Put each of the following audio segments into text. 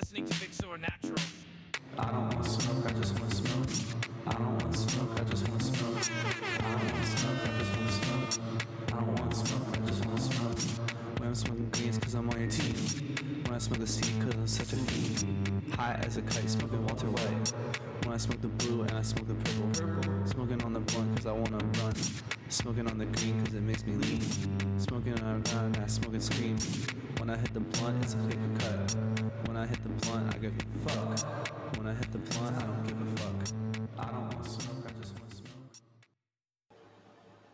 listening to Vixor Naturals. I don't want smoke, I just want smoke. I don't want smoke, I just want smoke. I don't want smoke, I just want smoke. I don't want smoke, I just want smoke. When I'm smoking greens, cause I'm on your team. When I smoke the seed, cause I'm such a fiend. High as a kite, smoking Walter White. When I smoke the blue and I smoke the purple. Smoking on the blunt, cause I wanna run. Smoking on the green, cause it makes me lean. Smoking on a run, I smoke and scream. When I hit the blunt, it's a clear cut. When I hit the blunt, I give a fuck. When I hit the blunt, I don't give a fuck. I don't want smoke, I just want smoke.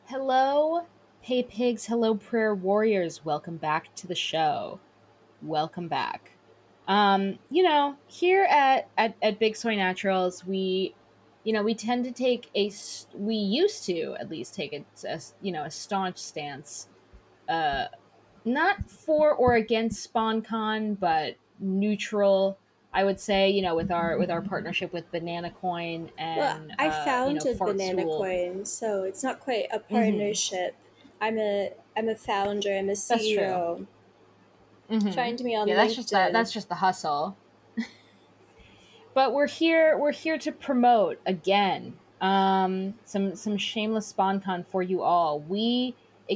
Hello, Pay Pigs, hello, Prayer Warriors. Welcome back to the show. Welcome back. You know, here at Big Soy Naturals, we tend to take a staunch stance, not for or against SpawnCon, but neutral. I would say, you know, with our partnership with Banana Coin and I founded Banana Coin, so it's not quite a partnership. Mm-hmm. I'm a founder. I'm a CEO. That's true. Mm-hmm. Find me on LinkedIn. That's just the hustle. But we're here to promote again some shameless SpawnCon for you all.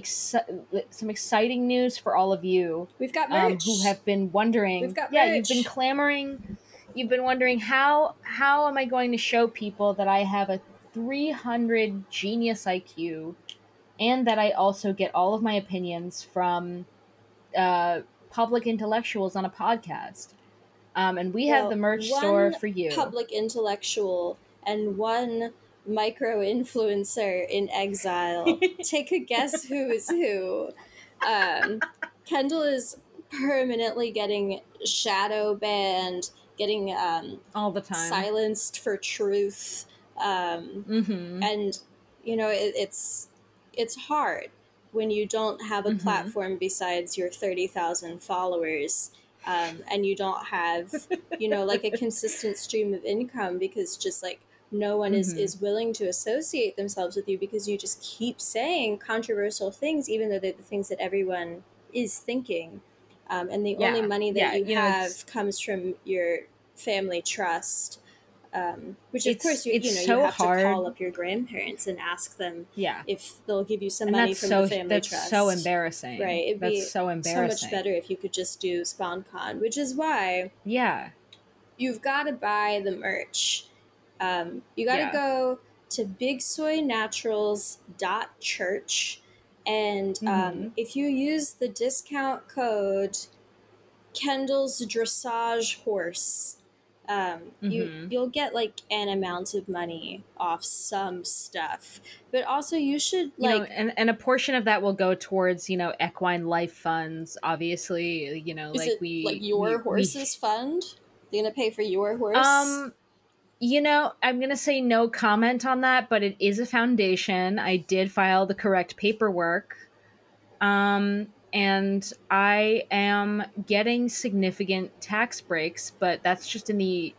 Some exciting news for all of you. We've got merch. Who have been wondering. We've got merch. You've been clamoring. You've been wondering how am I going to show people that I have a 300 genius IQ, and that I also get all of my opinions from public intellectuals on a podcast. And we have the merch store for you. Public intellectual and one micro-influencer in exile. Take a guess who is who. Kendall is permanently getting shadow banned, getting all the time silenced for truth, and you know it's hard when you don't have a platform besides your 30,000 followers, and you don't have a consistent stream of income, because just like no one is willing to associate themselves with you, because you just keep saying controversial things, even though they're the things that everyone is thinking. And the only money that you have comes from your family trust, which of course you have to call up your grandparents and ask them if they'll give you some money from the family trust. That's so embarrassing. Right. It'd be so embarrassing. So much better if you could just do SpawnCon, which is why you've got to buy the merch. You got to go to bigsoynaturals.church, and if you use the discount code Kendall's Dressage Horse, you'll get like an amount of money off some stuff, but also you should and a portion of that will go towards equine life funds. Obviously, fund. You're gonna pay for your horse. I'm going to say no comment on that, but it is a foundation. I did file the correct paperwork. And I am getting significant tax breaks, but that's just in the,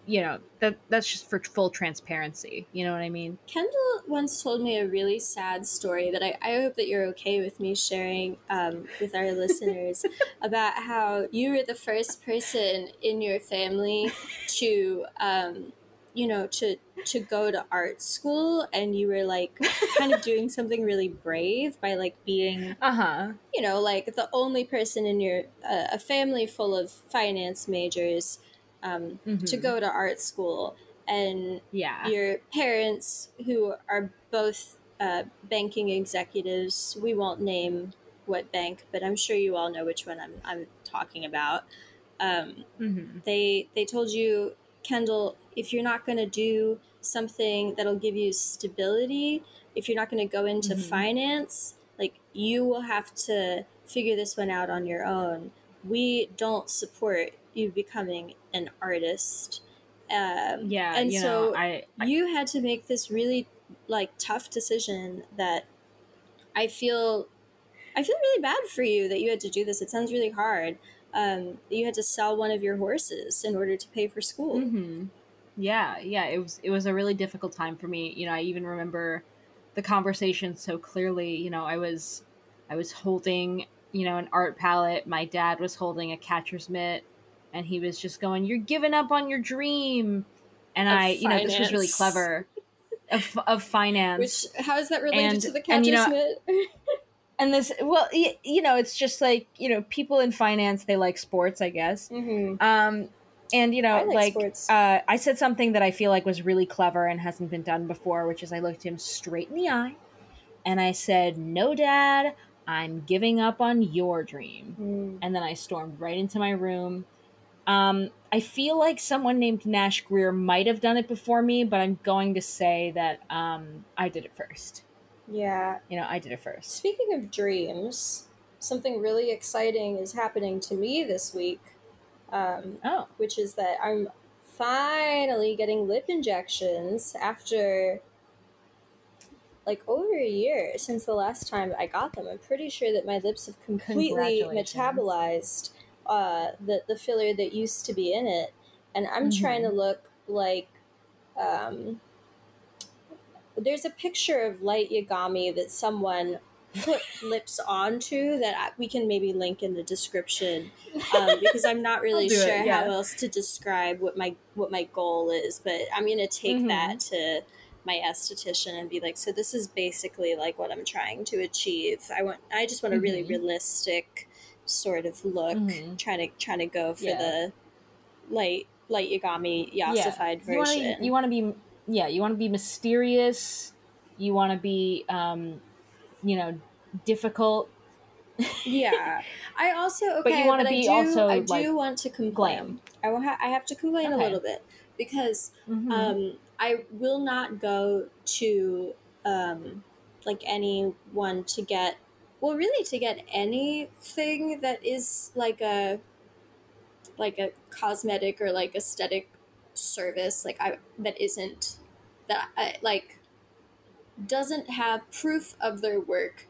that's just for full transparency. You know what I mean? Kendall once told me a really sad story that I hope that you're okay with me sharing with our listeners, about how you were the first person in your family to... to go to art school, and you were like kind of doing something really brave by like being the only person in your a family full of finance majors to go to art school, and your parents, who are both banking executives, we won't name what bank, but I'm sure you all know which one I'm talking about. They told you, Kendall, if you're not going to do something that'll give you stability, if you're not going to go into finance, like, you will have to figure this one out on your own. We don't support you becoming an artist. And so you had to make this really like tough decision that I feel really bad for you that you had to do this. It sounds really hard. You had to sell one of your horses in order to pay for school. It was a really difficult time for me. I even remember the conversation so clearly. I was holding an art palette, my dad was holding a catcher's mitt, and he was just going, "You're giving up on your dream." And this was really clever of finance. Which, how is that related to the catch Smith? And this, well, it's just like, people in finance, they like sports, I guess. Mm-hmm. I like sports. I said something that I feel like was really clever and hasn't been done before, which is I looked him straight in the eye and I said, "No, Dad, I'm giving up on your dream." Mm. And then I stormed right into my room. I feel like someone named Nash Greer might have done it before me, but I'm going to say that I did it first. Yeah. I did it first. Speaking of dreams, something really exciting is happening to me this week. Which is that I'm finally getting lip injections after like over a year since the last time I got them. I'm pretty sure that my lips have completely metabolized the filler that used to be in it. And I'm trying to look like, there's a picture of Light Yagami that someone put lips onto that we can maybe link in the description, because I'm not really sure how else to describe what my goal is, but I'm going to take that to my esthetician and be like, so this is basically like what I'm trying to achieve. I just want a really realistic sort of look, trying to go for the light Yagami yassified version. You want to be mysterious. You want to be, difficult. Yeah. I also, but you want to be want to complain. I have to complain a little bit because I will not go to anyone to get, anything that is like a cosmetic or like aesthetic service doesn't have proof of their work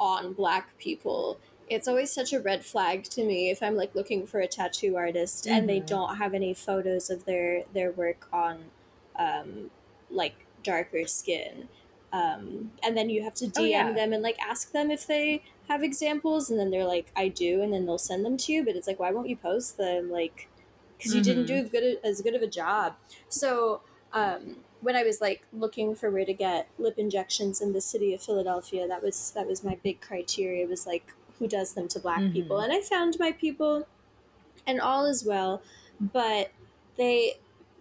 on Black people. It's always such a red flag to me if I'm like looking for a tattoo artist and they don't have any photos of their work on darker skin, and then you have to DM them and like ask them if they have examples, and then they're like, I do, and then they'll send them to you, but it's like, why won't you post them? Like, because you didn't do as good of a job. So when I was like looking for where to get lip injections in the city of Philadelphia, that was my big criteria, was like, who does them to Black people? And I found my people, and all is well. But they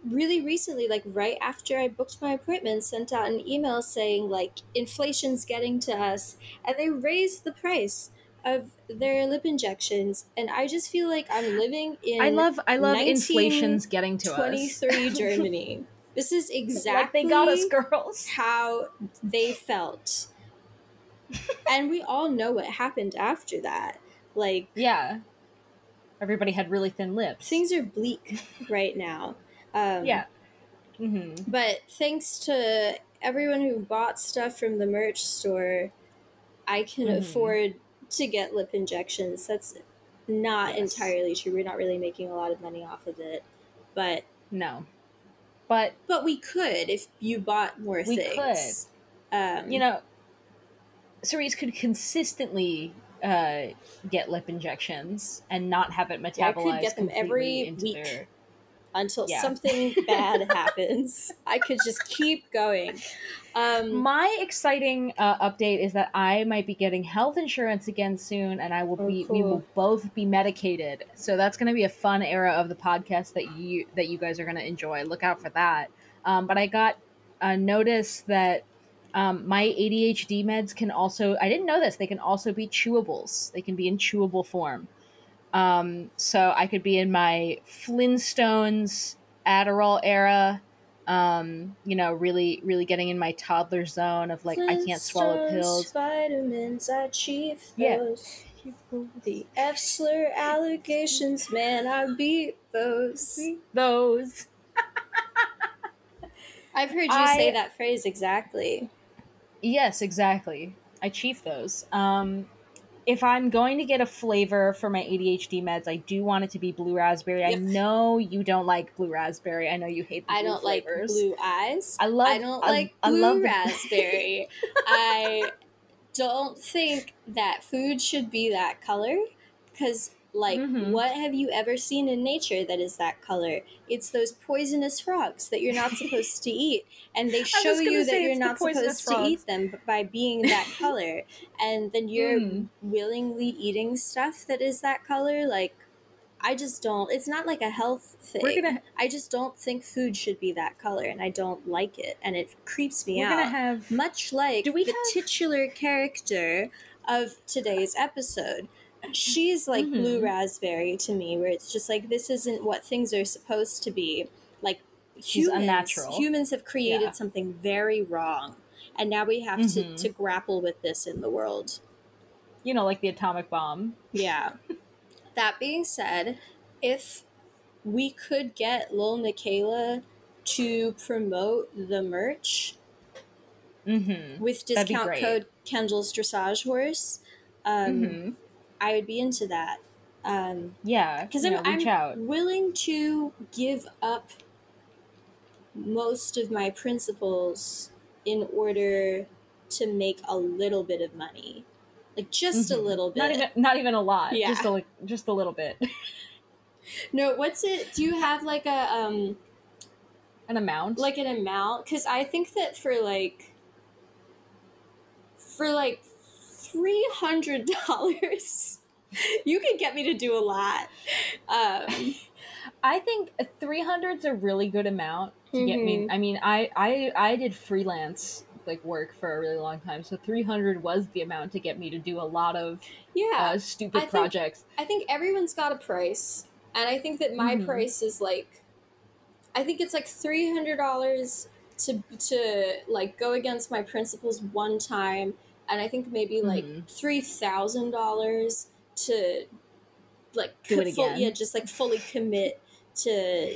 really recently, like right after I booked my appointment, sent out an email saying like, inflation's getting to us, and they raised the price of their lip injections, and I just feel like I'm living in I love inflation's getting to us 23 Germany. This is exactly like they got us, girls, how they felt. And we all know what happened after that. Like, yeah, everybody had really thin lips. Things are bleak right now. But thanks to everyone who bought stuff from the merch store, I can afford to get lip injections. That's not entirely true. We're not really making a lot of money off of it, but no, but we could if you bought more things. Could. Cerise could consistently get lip injections and not have it metabolized. I could get them every week until something bad happens. I could just keep going. My exciting update is that I might be getting health insurance again soon, and I will we will both be medicated. So that's going to be a fun era of the podcast that you guys are going to enjoy. Look out for that. But I got a notice that my ADHD meds can also, I didn't know this, they can also be chewables. They can be in chewable form. So I could be in my Flintstones Adderall era, really, really getting in my toddler zone of like, I can't swallow pills. Vitamins, I chief those. Yeah. The Epsler allegations, man, I beat those. I've heard you say that phrase exactly. Yes, exactly. I chief those. If I'm going to get a flavor for my ADHD meds, I do want it to be blue raspberry. Yep. I know you don't like blue raspberry. I know you hate the blue flavors. I don't like blue eyes. I love raspberry. I don't think that food should be that color because Like, what have you ever seen in nature that is that color? It's those poisonous frogs that you're not supposed to eat. And they show you that you're not supposed to eat them by being that color. And then you're willingly eating stuff that is that color. Like, I just don't. It's not like a health thing. I just don't think food should be that color. And I don't like it. And it creeps me out. Much like the titular character of today's episode. She's like blue raspberry to me, where it's just like, this isn't what things are supposed to be. Like, she's unnatural. Humans have created something very wrong, and now we have to grapple with this in the world. You know, like the atomic bomb. Yeah. That being said, if we could get Lil Miquela to promote the merch with discount code Kendall's Dressage Horse, I would be into that. Because I'm willing to give up most of my principles in order to make a little bit of money, like just a little bit. Not even a lot. Yeah. Just a little bit. No, what's it? Do you have like a an amount? Like an amount? Because I think that for $300 you can get me to do a lot. I think 300 is a really good amount to get me. I mean, I did freelance like work for a really long time, so 300 was the amount to get me to do a lot of stupid projects. I think everyone's got a price, and I think that my price is I think it's $300 to go against my principles one time. And I think maybe $3,000 to do it again. Fully commit to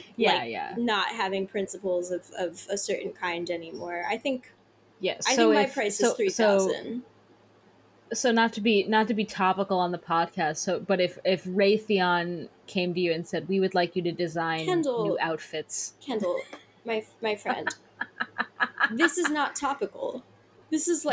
not having principles of a certain kind anymore. I think my price is $3,000. So not to be topical on the podcast, but if Raytheon came to you and said, we would like you to design new outfits. Kendall, my friend, this is not topical. This is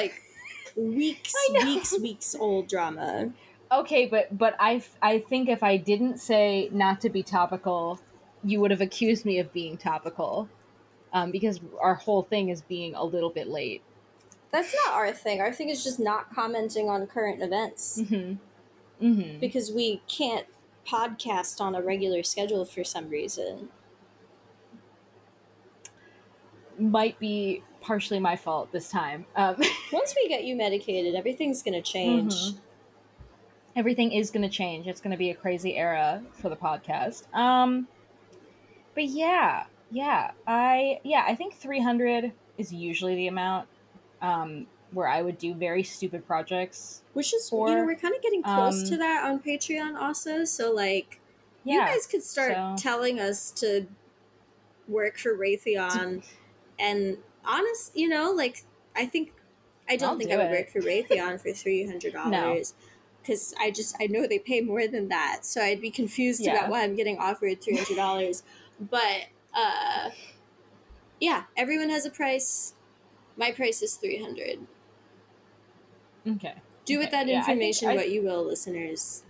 weeks old drama. Okay, but I think if I didn't say not to be topical, you would have accused me of being topical, because our whole thing is being a little bit late. That's not our thing. Our thing is just not commenting on current events because we can't podcast on a regular schedule for some reason. Might be partially my fault this time. Once we get you medicated, everything's gonna change. Everything is gonna change. It's gonna be a crazy era for the podcast. But I think 300 is usually the amount where I would do very stupid projects, which is we're kind of getting close to that on Patreon also, so you guys could start telling us to work for Raytheon and honest, I would work for Raytheon for $300 because I know they pay more than that, so I'd be confused about why I'm getting offered $300. But everyone has a price. My price is $300. Okay. Do with that information what you will, listeners.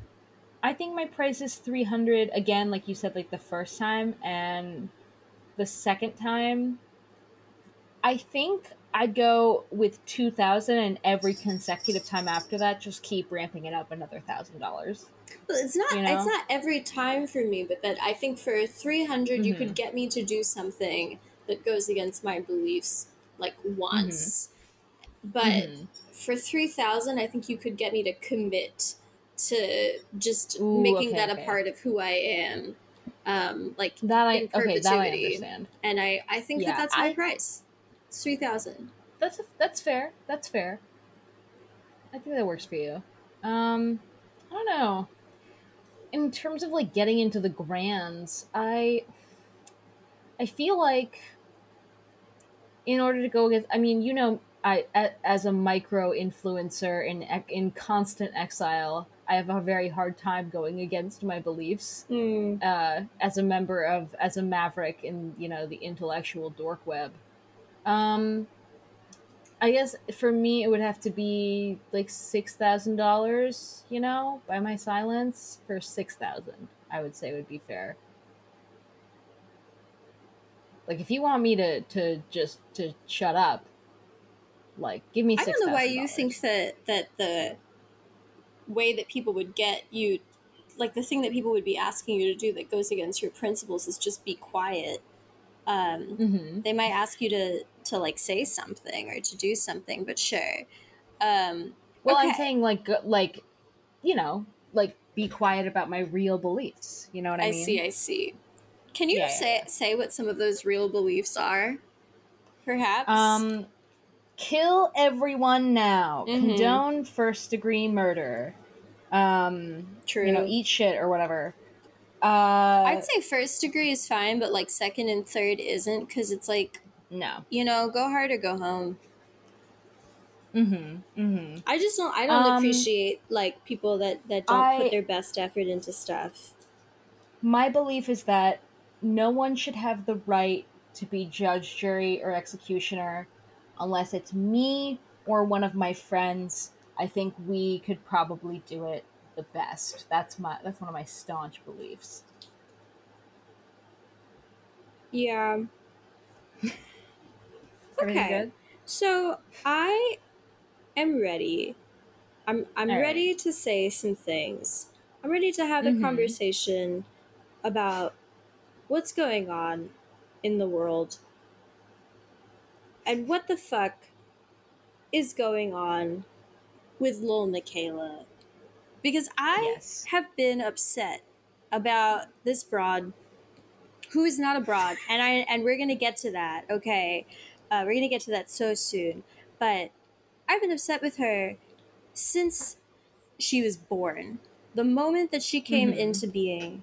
I think my price is $300 again, like you said, the first time and the second time. I think I'd go with $2,000, and every consecutive time after that, just keep ramping it up another $1,000. Well, it's not every time for me, but that I think for $300, you could get me to do something that goes against my beliefs once. But for $3,000, I think you could get me to commit to just making that a part of who I am, in perpetuity. That I understand, and I think that's my price. $3,000. That's fair. That's fair. I think that works for you. I don't know. In terms of getting into the grands, I feel like in order to go against, as a micro influencer in constant exile, I have a very hard time going against my beliefs as a maverick in the intellectual dork web. I guess for me, it would have to be like $6,000, you know, by my silence for 6,000, I would say would be fair. Like, if you want me to shut up, like, give me $6,000. I don't know why you think that the way that people would get you, like, the thing that people would be asking you to do that goes against your principles is just be quiet. They might ask you to like say something or to do something, but sure. Well, okay. I'm saying like, you know, like be quiet about my real beliefs. You know what I mean? I see. Can you say what some of those real beliefs are? Perhaps. Kill everyone now. Mm-hmm. Condone first degree murder. True. You know, eat shit or whatever. I'd say first degree is fine, but like second and third isn't, because it's like, no, you know, go hard or go home. Mm-hmm. Mm-hmm. I don't appreciate like people that don't put their best effort into stuff. My belief is that no one should have the right to be judge, jury, or executioner unless it's me or one of my friends. I think we could probably do it the best. That's one of my staunch beliefs. Yeah. Okay. So I am ready. I'm all ready right. to say some things. I'm ready to have a conversation about what's going on in the world and what the fuck is going on with Lil Miquela. Because I have been upset about this broad, who is not a broad, and we're gonna get to that, okay? We're gonna get to that so soon. But I've been upset with her since she was born. The moment that she came into being,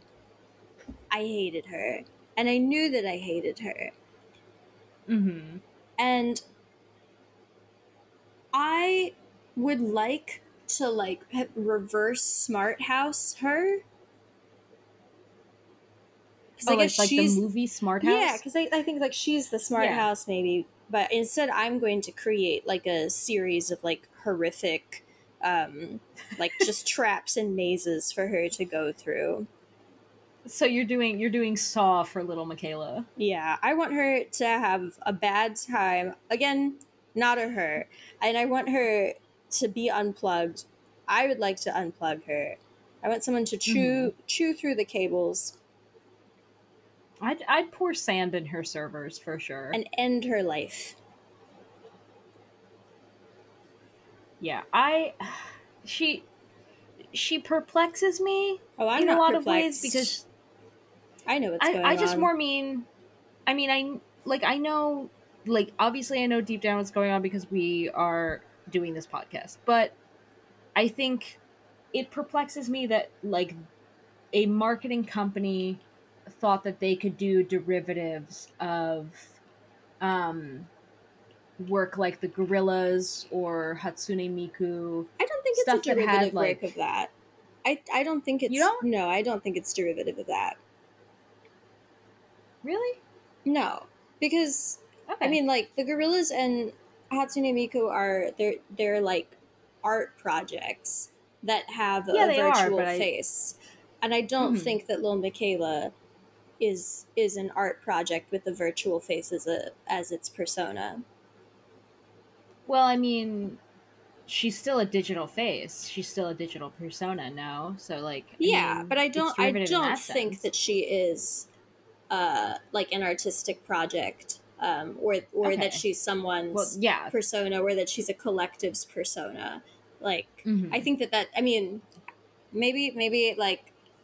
I hated her, and I knew that I hated her. Mm-hmm. And I would like to like reverse smart house her. Oh, I guess like she's, the movie Smart House? Yeah, because I think like she's the smart house maybe, but instead I'm going to create like a series of like horrific like just traps and mazes for her to go through. So you're doing Saw for Lil Miquela. Yeah, I want her to have a bad time. Again, not a her. And I want her to be unplugged. I would like to unplug her. I want someone to chew through the cables. I'd pour sand in her servers for sure. And end her life. Yeah, she perplexes me in a lot of ways because I know what's going on. I just more mean, obviously I know deep down what's going on because we are doing this podcast, but I think it perplexes me that like a marketing company thought that they could do derivatives of work like the Gorillaz or Hatsune Miku. I don't think it's a derivative work of that. I don't think it's... You don't? No, I don't think it's derivative of that. Really? No. Because, I mean, like, the Gorillaz and Hatsune Miku are... They're like, art projects that have a virtual face. And I don't think that Lil Miquela is an art project with a virtual face as its persona. Well, I mean... She's still a digital face. She's still a digital persona now. So like, but I don't think that she is like an artistic project or that she's someone's persona or that she's a collective's persona. Like, I think that I mean, maybe like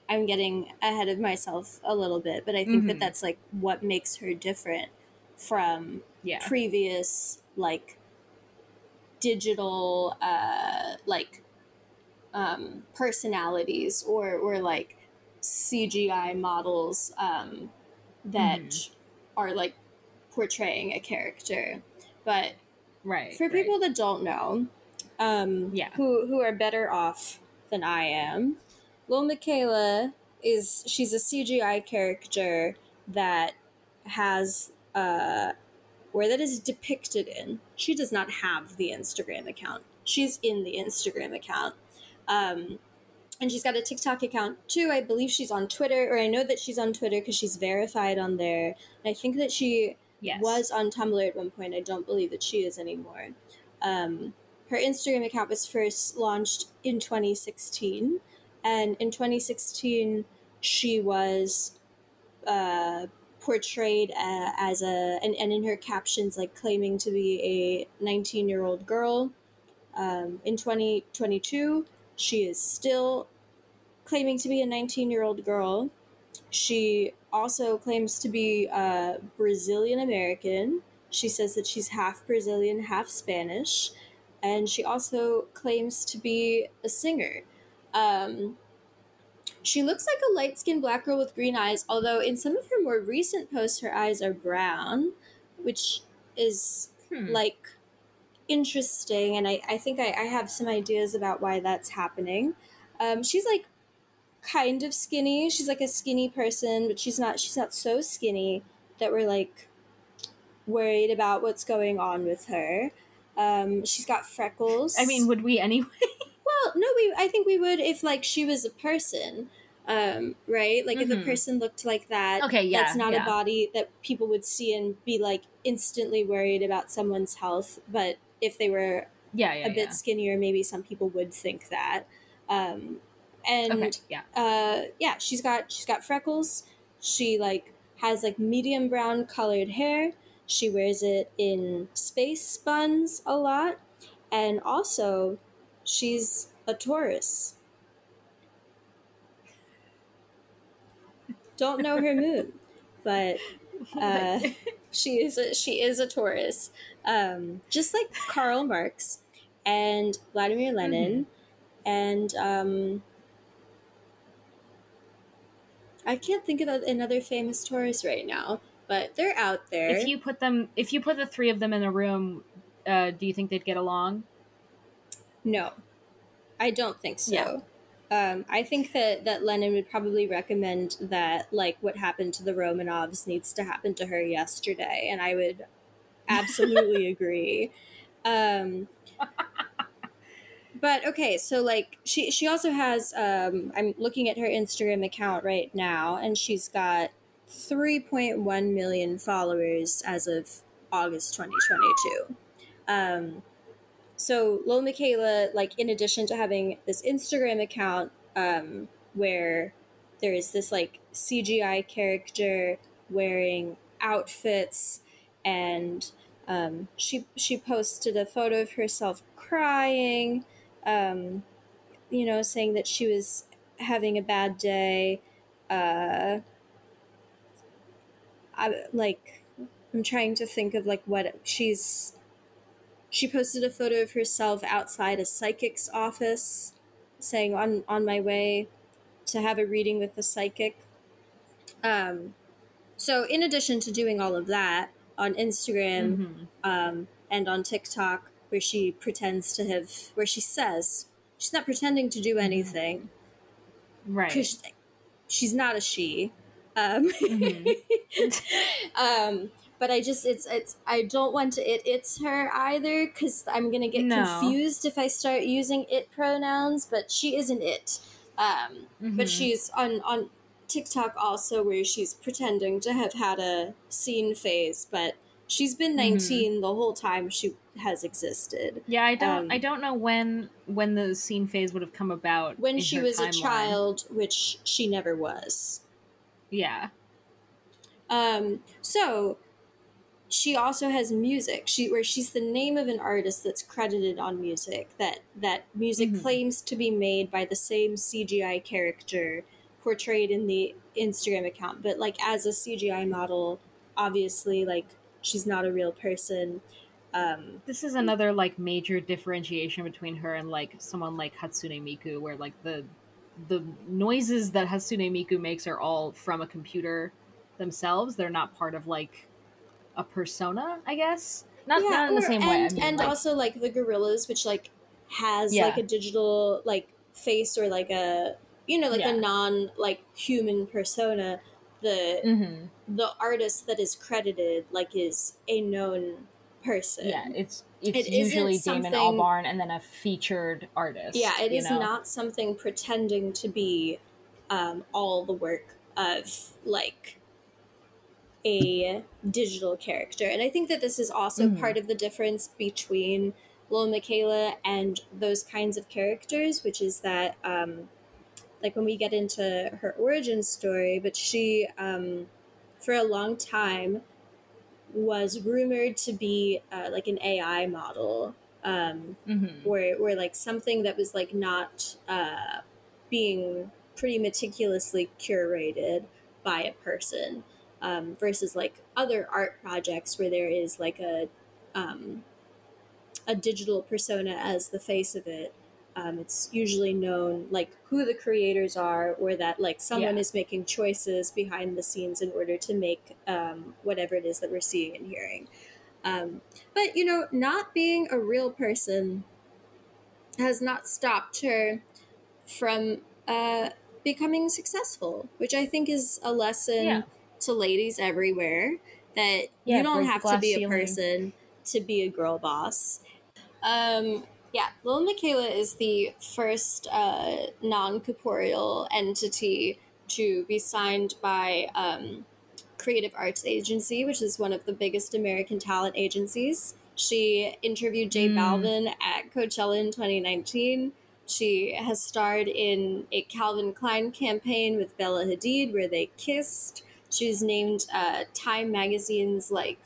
I'm getting ahead of myself a little bit, but I think that's like what makes her different from previous like digital personalities or like CGI models that are like portraying a character. But for people that don't know, who are better off than I am, Lil Miquela she's a CGI character that has or that is depicted in. She does not have the Instagram account. She's in the Instagram account. And she's got a TikTok account too. I believe she's on Twitter, or I know that she's on Twitter because she's verified on there. And I think that she was on Tumblr at one point. I don't believe that she is anymore. Her Instagram account was first launched in 2016. And in 2016, she was portrayed as a, and in her captions, like claiming to be a 19-year-old girl. In 2022, she is still claiming to be a 19-year-old girl. She also claims to be Brazilian American. She says that she's half Brazilian, half Spanish. And she also claims to be a singer. She looks like a light-skinned black girl with green eyes, although in some of her more recent posts, her eyes are brown, which is, like, interesting. And I think I have some ideas about why that's happening. She's, like, kind of skinny. She's, like, a skinny person, but she's not so skinny that we're, like, worried about what's going on with her. She's got freckles. I mean, would we anyway? Well, no, I think we would if, like, she was a person, right? Like, if a person looked like that, that's not a body that people would see and be, like, instantly worried about someone's health. But if they were a bit skinnier, maybe some people would think that. She's got freckles. She, like, has, like, medium brown colored hair. She wears it in space buns a lot. And also, she's a Taurus. Don't know her moon, but she is a Taurus, just like Karl Marx and Vladimir Lenin, and I can't think of another famous Taurus right now, but they're out there. If you put the three of them in a room, do you think they'd get along? No, I don't think so. Yeah. I think that Lenin would probably recommend that, like, what happened to the Romanovs needs to happen to her yesterday, and I would absolutely agree. But, okay, so, like, she also has, I'm looking at her Instagram account right now, and she's got 3.1 million followers as of August 2022. So Lil Miquela, like, in addition to having this Instagram account where there is this, like, CGI character wearing outfits, and she posted a photo of herself crying, you know, saying that she was having a bad day. I'm trying to think of, like, what she's... She posted a photo of herself outside a psychic's office saying, on my way to have a reading with the psychic. So in addition to doing all of that on Instagram and on TikTok, where she pretends to have, where she says she's not pretending to do anything. Right. 'Cause she's not a she. But I just, it's I don't want to it's her either, because I'm going to get confused if I start using it pronouns, but she isn't it. But she's on TikTok also, where she's pretending to have had a scene phase, but she's been 19 the whole time she has existed. Yeah, I don't know when the scene phase would have come about. When she was a child, which she never was. Yeah. So... She also has music, where she's the name of an artist that's credited on music, that music claims to be made by the same CGI character portrayed in the Instagram account. But, like, as a CGI model, obviously, like, she's not a real person. This is another, like, major differentiation between her and, like, someone like Hatsune Miku, where, like, the noises that Hatsune Miku makes are all from a computer themselves. They're not part of, like... a persona, I guess. Not in the same way. I mean, and like, also, like, the Gorillaz, which, like, has, like, a digital, like, face, or, like, a, you know, like, a non, like, human persona. the artist that is credited like is a known person. Yeah, it's usually Damon Albarn and then a featured artist. Yeah, it is not something pretending to be all the work of like a digital character. And I think that this is also part of the difference between Lil Miquela and those kinds of characters, which is that like when we get into her origin story, but she for a long time was rumored to be like an AI model or like something that was like not being pretty meticulously curated by a person versus like other art projects where there is like a digital persona as the face of it. It's usually known like who the creators are or that like someone is making choices behind the scenes in order to make whatever it is that we're seeing and hearing. But, you know, not being a real person has not stopped her from becoming successful, which I think is a lesson to ladies everywhere that you don't have to be a person to be a girl boss. Yeah, Lil Miquela is the first non-corporeal entity to be signed by Creative Arts Agency, which is one of the biggest American talent agencies. She interviewed J Balvin at Coachella in 2019. She has starred in a Calvin Klein campaign with Bella Hadid where they kissed. She's named Time Magazine's, like,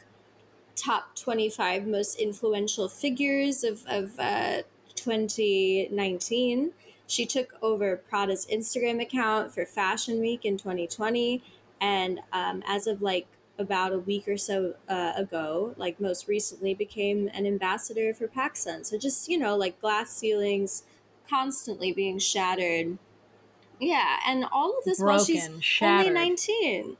top 25 most influential figures of 2019. She took over Prada's Instagram account for Fashion Week in 2020. And as of like about a week or so ago, like most recently became an ambassador for PacSun. So just, you know, like glass ceilings constantly being shattered. Yeah. And all of this broken, while she's shattered. Only 19.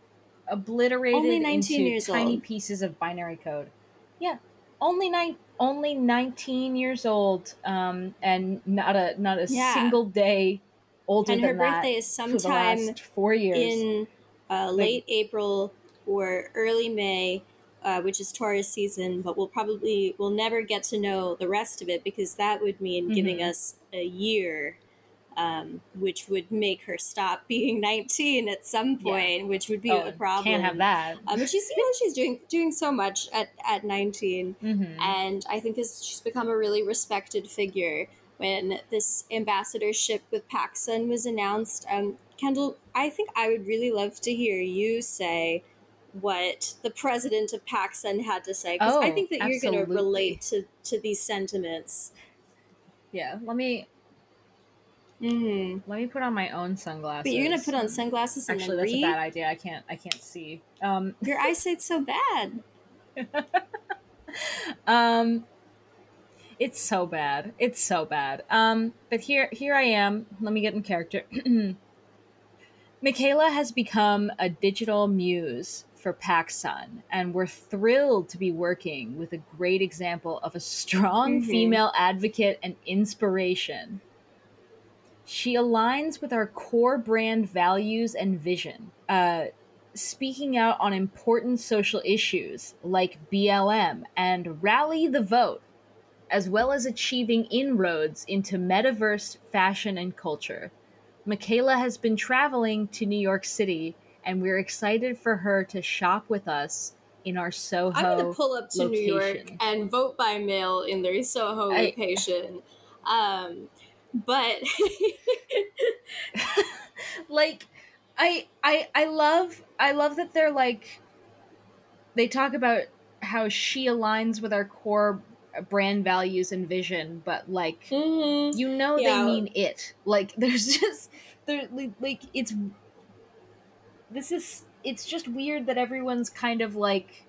Obliterated only 19 into years tiny old. Pieces of binary code. Yeah, only 19 years old, and not a single day older than that. And her birthday is sometime for the last 4 years in late April or early May, which is Taurus season. But we'll never get to know the rest of it because that would mean giving us a year. Which would make her stop being 19 at some point, which would be a problem. Can't have that. But she's, you know, she's doing so much at 19, and I think she's become a really respected figure. When this ambassadorship with PacSun was announced, Kendall, I think I would really love to hear you say what the president of PacSun had to say, because I think that you're going to relate to these sentiments. Yeah, Let me put on my own sunglasses. But you're gonna put on sunglasses and actually, that's a bad idea. I can't see. Your eyesight's so bad. It's so bad. But here I am. Let me get in character. Miquela has become a digital muse for PacSun, and we're thrilled to be working with a great example of a strong female advocate and inspiration. She aligns with our core brand values and vision, speaking out on important social issues like BLM and Rally the Vote, as well as achieving inroads into metaverse fashion and culture. Miquela has been traveling to New York City, and we're excited for her to shop with us in our Soho location. I'm going to pull up to New York and vote by mail in their Soho location. But like I love that they're like, they talk about how she aligns with our core brand values and vision, but like you know they mean it. Like there's just it's just weird that everyone's kind of like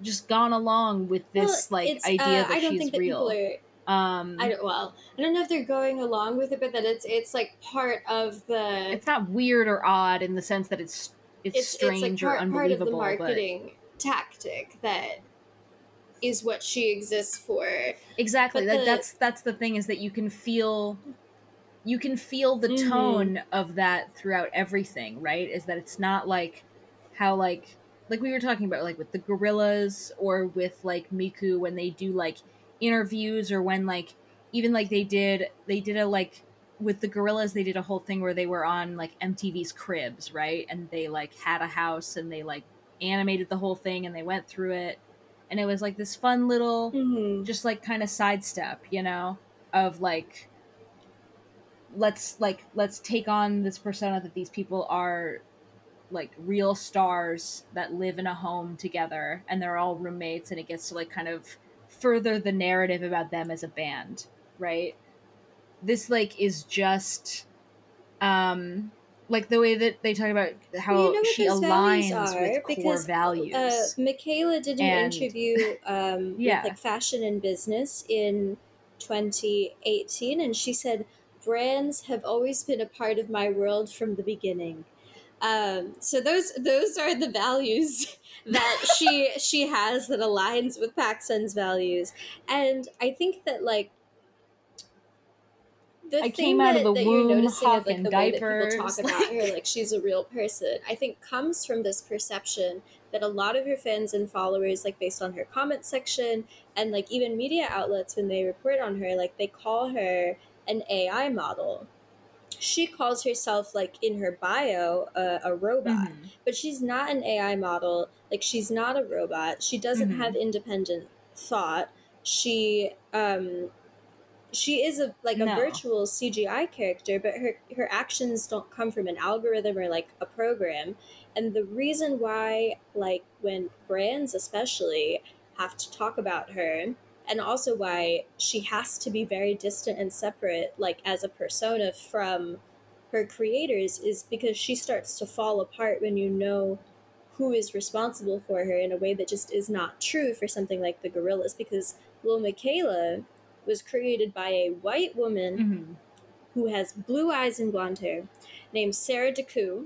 just gone along with this idea that she's real. I don't know if they're going along with it, but that it's like part of the. It's not weird or odd in the sense that it's strange like or unbelievable. Part of the marketing tactic that is what she exists for. Exactly. That's the thing is that you can feel you can feel the tone of that throughout everything, right? Is that it's not like how like we were talking about, like with the Gorillaz or with like Miku when they do like interviews, or when like even like they did a like with the Gorillaz, they did a whole thing where they were on like MTV's Cribs, right? And they like had a house and they like animated the whole thing and they went through it. And it was like this fun little, just like kind of sidestep, you know, of like, let's take on this persona that these people are like real stars that live in a home together and they're all roommates, and it gets to like kind of further the narrative about them as a band, right? This like is just, like the way that they talk about how she aligns with core values. Miquela did an interview with like fashion and business in 2018, and she said, brands have always been a part of my world from the beginning. So those are the values that she has that aligns with PacSun's values. And I think that like, I came out of the womb, hot in diapers. People talk about her like she's a real person. I think comes from this perception that a lot of her fans and followers, like based on her comment section and like even media outlets when they report on her, like they call her an AI model. She calls herself like in her bio a robot, but she's not an AI model. Like she's not a robot. She doesn't have independent thought. She is a virtual CGI character, but her actions don't come from an algorithm or like a program. And the reason why, like when brands especially have to talk about her, and also why she has to be very distant and separate, like as a persona from her creators, is because she starts to fall apart when you know who is responsible for her in a way that just is not true for something like the Gorillaz, because Lil Miquela was created by a white woman who has blue eyes and blonde hair named Sarah DeCou,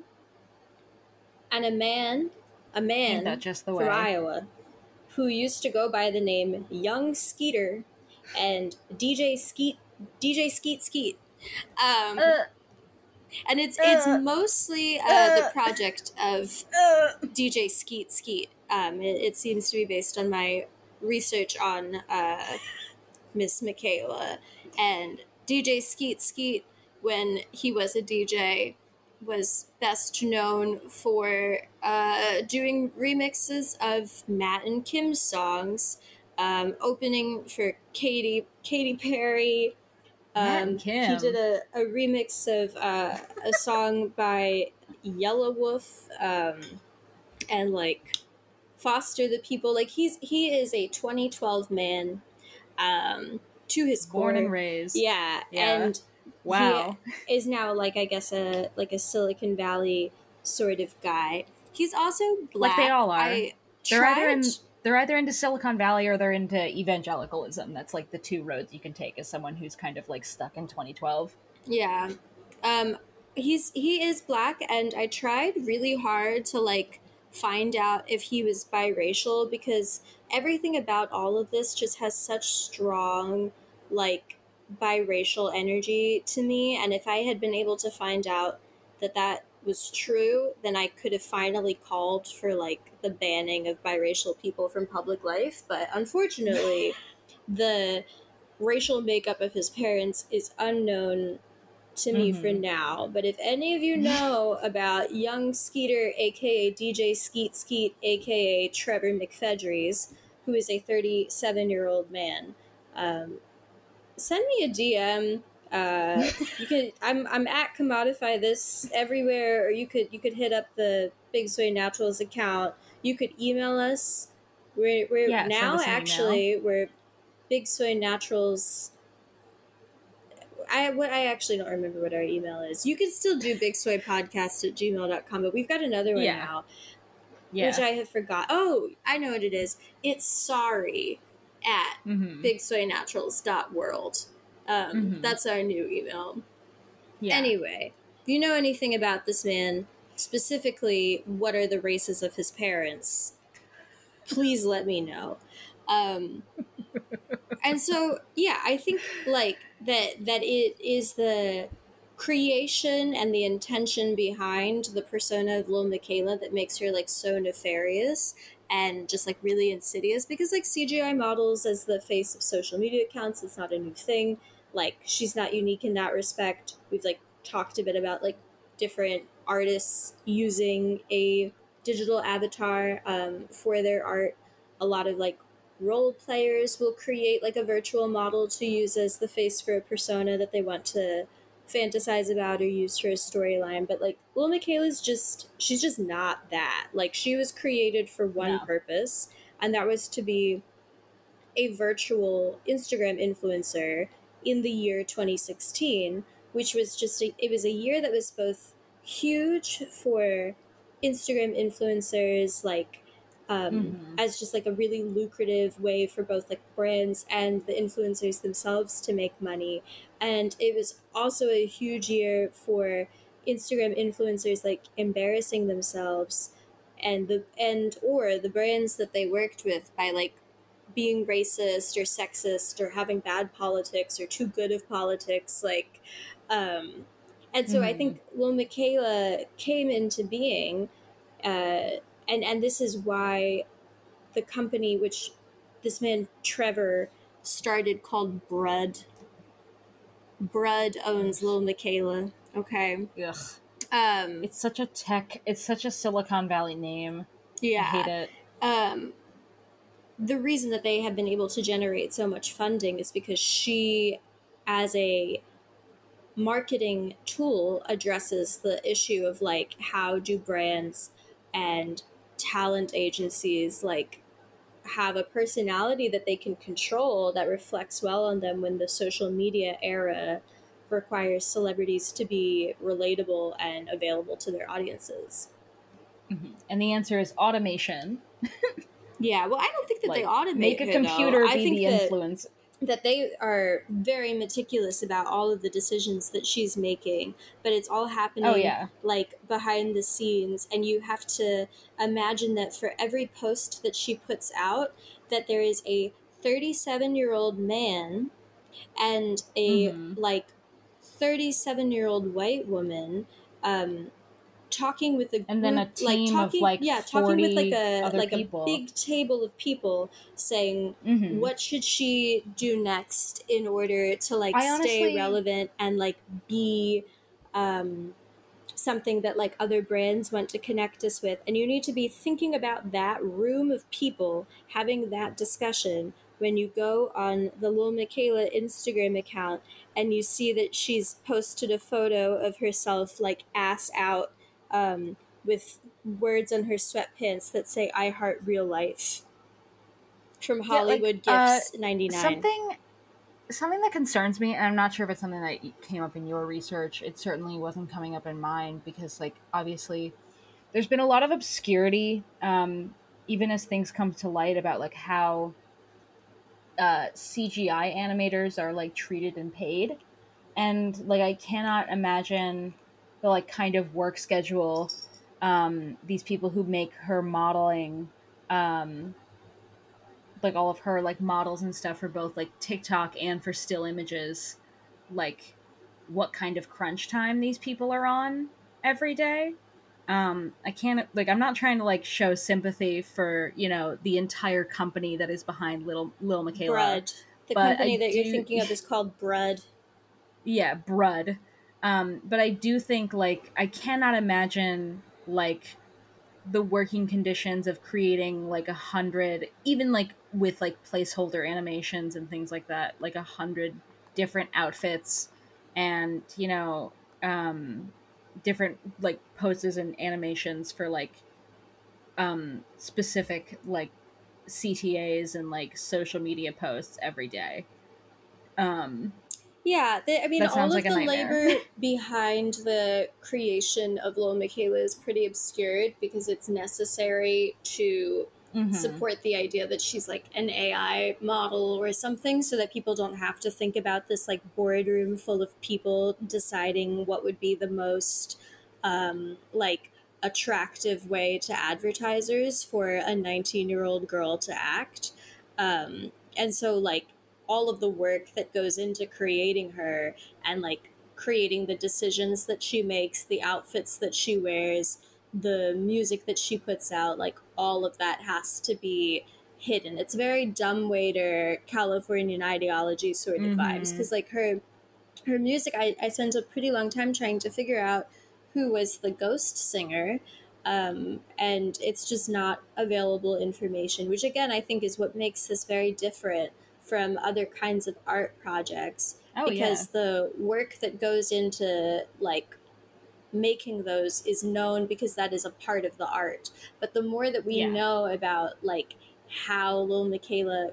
and a man from Iowa who used to go by the name Young Skeeter and DJ Skeet Skeet. And it's mostly the project of DJ Skeet Skeet. It seems to be based on my research on Miss Miquela. And DJ Skeet Skeet, when he was a DJ, was best known for doing remixes of Matt and Kim's songs, opening for Katy Perry. Matt and Kim. He did a remix of a song by Yellow Wolf and like Foster the People. Like he is a 2012 man. To his core. Born and raised. Yeah. And wow. He is now like, I guess, a Silicon Valley sort of guy. He's also black. Like they all are. They're either into Silicon Valley or they're into evangelicalism. That's like the two roads you can take as someone who's kind of like stuck in 2012. Yeah. He is black, and I tried really hard to like find out if he was biracial, because everything about all of this just has such strong like biracial energy to me. And if I had been able to find out that was true, then I could have finally called for like the banning of biracial people from public life. But unfortunately, the racial makeup of his parents is unknown to me for now. But if any of you know about Young Skeeter, aka DJ Skeet Skeet, aka Trevor McFedries, who is a 37-year-old man, send me a DM. You can. I'm at Commodify This everywhere, or you could hit up the Big Soy Naturals account. You could email us. We're Big Soy Naturals. I actually don't remember what our email is. You can still do bigsoypodcast@gmail.com, but we've got another one now, which I have forgot. Oh, I know what it is. It's sorry@ bigsoynaturals.world. That's our new email. Yeah. Anyway, if you know anything about this man, specifically what are the races of his parents, please let me know. And so, yeah, I think like that it is the creation and the intention behind the persona of Lil Miquela that makes her like so nefarious and just like really insidious, because like CGI models as the face of social media accounts, it's not a new thing. Like she's not unique in that respect. We've like talked a bit about like different artists using a digital avatar for their art. A lot of like role players will create like a virtual model to use as the face for a persona that they want to fantasize about or use for a storyline. But like Lil Miquela's just, she's just not that. Like she was created for one purpose, and that was to be a virtual Instagram influencer in the year 2016, which was just it was a year that was both huge for Instagram influencers, like as just like a really lucrative way for both like brands and the influencers themselves to make money. And it was also a huge year for Instagram influencers like embarrassing themselves and the brands that they worked with by like being racist or sexist or having bad politics or too good of politics, like and so I think Lil Miquela came into being and this is why the company which this man Trevor started called Brud owns Lil Miquela. Okay. Ugh. It's such a Silicon Valley name. Yeah. I hate it. The reason that they have been able to generate so much funding is because she, as a marketing tool, addresses the issue of like, how do brands and talent agencies like have a personality that they can control that reflects well on them when the social media era requires celebrities to be relatable and available to their audiences. Mm-hmm. And the answer is automation. Yeah, well, I don't think that like, they automate. Make a computer though. Be the influencer. That they are very meticulous about all of the decisions that she's making, but it's all happening like behind the scenes, and you have to imagine that for every post that she puts out, that there is a 37-year-old man and a like 37-year-old white woman talking with a group, and then a team talking with like a big table of people saying what should she do next in order to like stay relevant and like be something that like other brands want to connect us with. And you need to be thinking about that room of people having that discussion when you go on the Lil Miquela Instagram account and you see that she's posted a photo of herself like ass out with words on her sweatpants that say "I heart real life" from Hollywood Gifts 99. Something that concerns me, and I'm not sure if it's something that came up in your research. It certainly wasn't coming up in mine because, like, obviously, there's been a lot of obscurity, even as things come to light about like how CGI animators are like treated and paid, and like I cannot imagine the like kind of work schedule these people who make her modeling like all of her like models and stuff for both like TikTok and for still images, like what kind of crunch time these people are on every day. I can't, like, I'm not trying to like show sympathy for, you know, the entire company that is behind Lil Miquela. Brud. The company that you're thinking of is called Brud. Yeah, Brud. But I do think, like, I cannot imagine, like, the working conditions of creating, like, 100, even, like, with, like, placeholder animations and things like that, like, 100 different outfits and, you know, different, like, poses and animations for, like, specific, like, CTAs and, like, social media posts every day. Yeah, all of the labor behind the creation of Lil Miquela is pretty obscured because it's necessary to support the idea that she's like an AI model or something, so that people don't have to think about this like boardroom full of people deciding what would be the most like attractive way to advertisers for a 19-year-old girl to act. And so like all of the work that goes into creating her and like creating the decisions that she makes, the outfits that she wears, the music that she puts out, like all of that has to be hidden. It's very dumbwaiter Californian ideology sort of vibes, because like her music, I spent a pretty long time trying to figure out who was the ghost singer, and it's just not available information, which again I think is what makes this very different from other kinds of art projects, because the work that goes into like making those is known because that is a part of the art. But the more that we know about like how Lil Miquela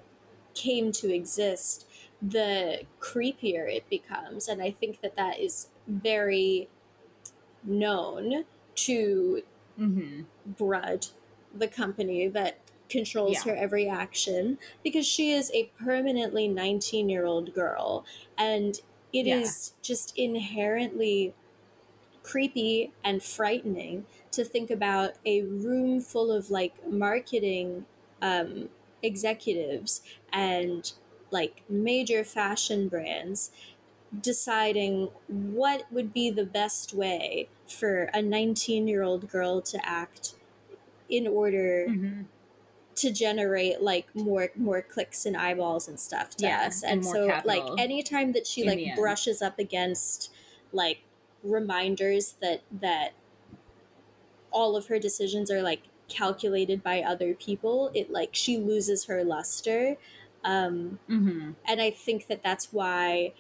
came to exist, the creepier it becomes. And I think that that is very known to Brud, the company that controls her every action, because she is a permanently 19-year-old girl, and it is just inherently creepy and frightening to think about a room full of like marketing executives and like major fashion brands deciding what would be the best way for a 19-year-old girl to act in order to generate like more clicks and eyeballs and stuff to us. And so like anytime that she like brushes up against like reminders that all of her decisions are like calculated by other people, it like she loses her luster, and I think that that's why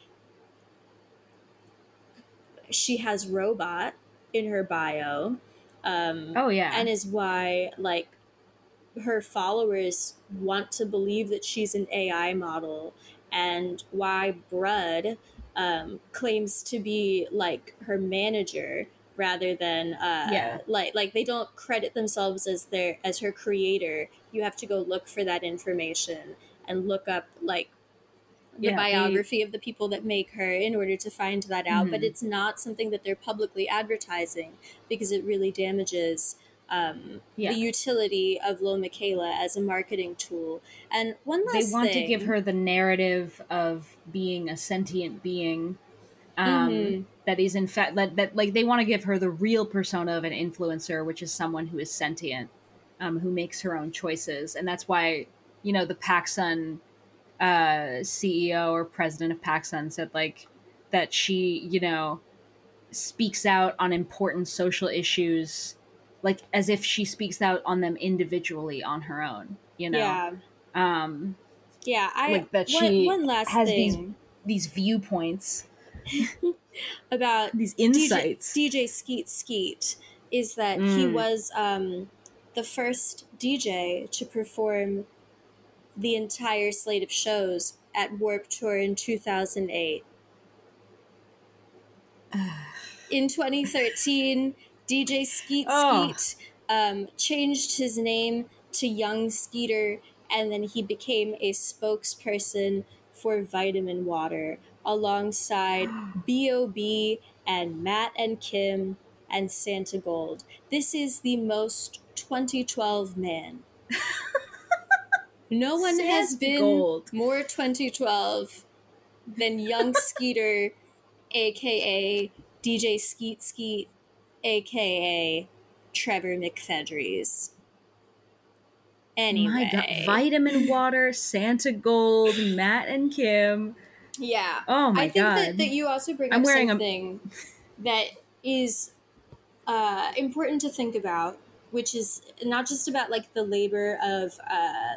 she has robot in her bio, and is why like her followers want to believe that she's an AI model, and why Brud claims to be like her manager rather than like they don't credit themselves as her creator. You have to go look for that information and look up like the biography of the people that make her in order to find that out. But it's not something that they're publicly advertising, because it really damages the utility of Lil Miquela as a marketing tool. And one last thing, they want to give her the narrative of being a sentient being, that is in fact that like they want to give her the real persona of an influencer, which is someone who is sentient, who makes her own choices. And that's why, you know, the PacSun CEO or president of PacSun said like that she, you know, speaks out on important social issues like as if she speaks out on them individually on her own, you know? She has these viewpoints about these insights. DJ Skeet Skeet is that he was the first DJ to perform the entire slate of shows at Warped Tour in 2008. In 2013, DJ Skeet Skeet changed his name to Young Skeeter, and then he became a spokesperson for Vitamin Water alongside B.O.B. and Matt and Kim and Santigold. This is the most 2012 man. No one has been more 2012 than Young Skeeter, a.k.a. DJ Skeet Skeet, a.k.a. Trevor McFedries. Anyway. My God. Vitamin Water, Santigold, Matt and Kim. Yeah. Oh, my God. I think that you also bring up something that is important to think about, which is not just about, like, the labor of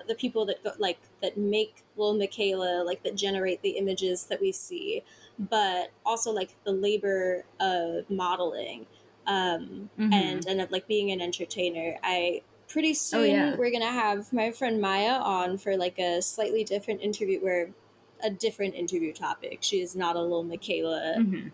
the people that, like, that make Lil Miquela, like, that generate the images that we see, but also, like, the labor of modeling. And of like being an entertainer. Pretty soon we're gonna have my friend Maya on for like a slightly different interview, where a different interview topic. She is not a Lil Miquela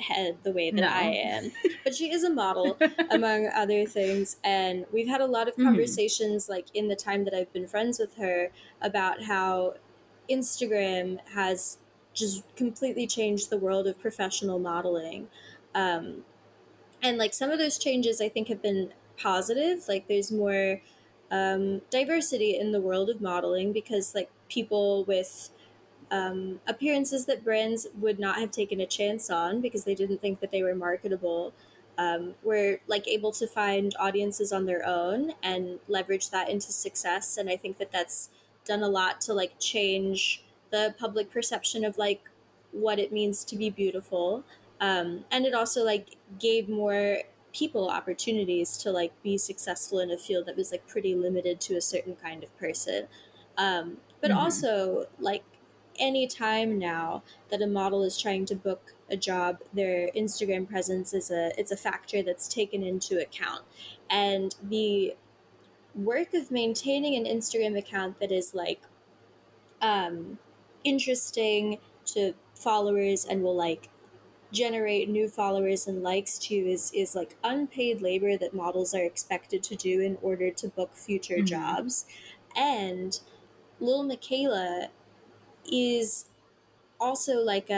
head the way that I am, but she is a model among other things. And we've had a lot of conversations like in the time that I've been friends with her about how Instagram has just completely changed the world of professional modeling. And, like, some of those changes, I think, have been positive. Like, there's more diversity in the world of modeling, because, like, people with appearances that brands would not have taken a chance on because they didn't think that they were marketable, were like able to find audiences on their own and leverage that into success. And I think that that's done a lot to like change the public perception of like what it means to be beautiful. And it also like gave more people opportunities to like be successful in a field that was like pretty limited to a certain kind of person. But also like any time now that a model is trying to book a job, their Instagram presence is a factor that's taken into account. And the work of maintaining an Instagram account that is like interesting to followers and will like generate new followers and likes to you is like unpaid labor that models are expected to do in order to book future jobs. And Lil Miquela is also like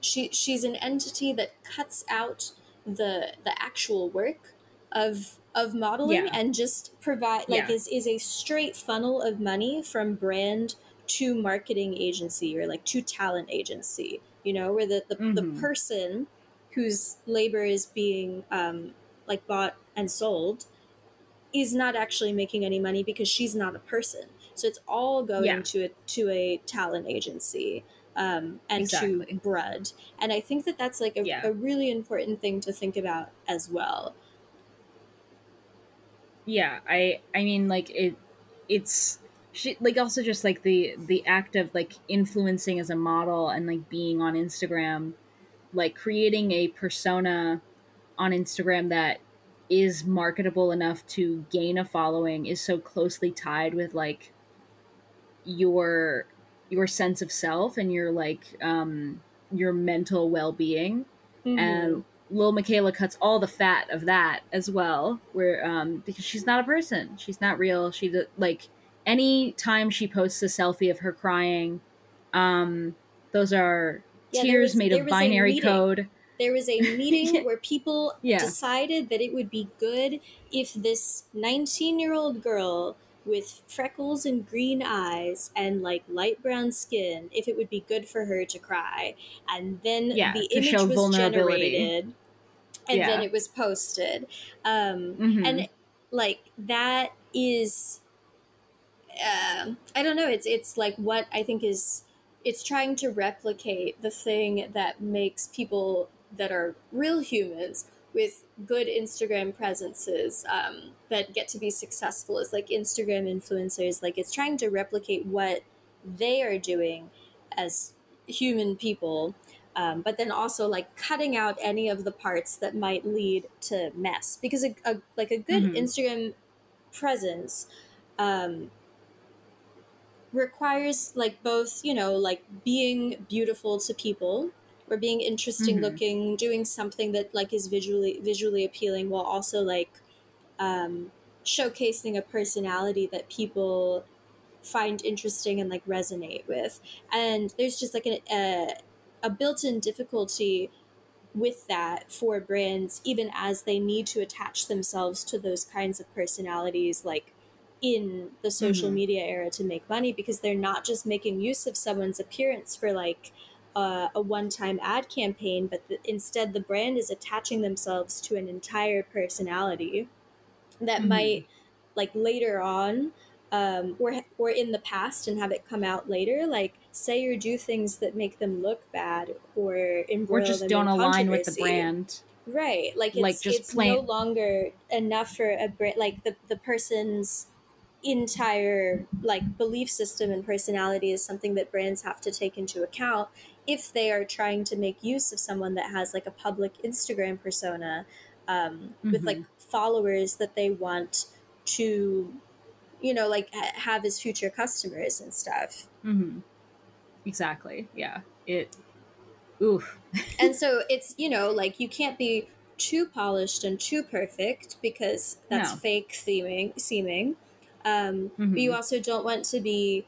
she's an entity that cuts out the actual work of modeling and just provide like is a straight funnel of money from brand to marketing agency or like to talent agency, you know, where the person whose labor is being like bought and sold is not actually making any money because she's not a person. So it's all going to a talent agency and to Brud. And I think that that's like a really important thing to think about as well. Yeah, I mean, like it's like also just like the act of like influencing as a model and like being on Instagram, like creating a persona on Instagram that is marketable enough to gain a following is so closely tied with like your sense of self and your like your mental well-being. And Lil Miquela cuts all the fat of that as well, where because she's not a person, she's not real. She like any time she posts a selfie of her crying, those are tears made of binary code. There was a meeting where people decided that it would be good if this 19-year-old girl with freckles and green eyes and like light brown skin, if it would be good for her to cry. And then the image was generated and then it was posted. And like that is, I don't know. It's like what I think is, it's trying to replicate the thing that makes people that are real humans with good Instagram presences that get to be successful as like Instagram influencers. Like it's trying to replicate what they are doing as human people, but then also like cutting out any of the parts that might lead to mess. Because a good Instagram presence requires like both, you know, like being beautiful to people or being interesting looking, doing something that like is visually appealing while also like showcasing a personality that people find interesting and like resonate with. And there's just like a built-in difficulty with that for brands, even as they need to attach themselves to those kinds of personalities like in the social media era to make money, because they're not just making use of someone's appearance for like a one-time ad campaign, but instead the brand is attaching themselves to an entire personality that might like later on or in the past and have it come out later, like say or do things that make them look bad or embroil them, or just don't align with the brand. Right. Like it's no longer enough for a brand, like the person's entire like belief system and personality is something that brands have to take into account if they are trying to make use of someone that has like a public Instagram persona with like followers that they want to, you know, like have as future customers and stuff. Exactly. Yeah. It. Oof. And so it's, you know, like you can't be too polished and too perfect because that's fake seeming. But you also don't want to be,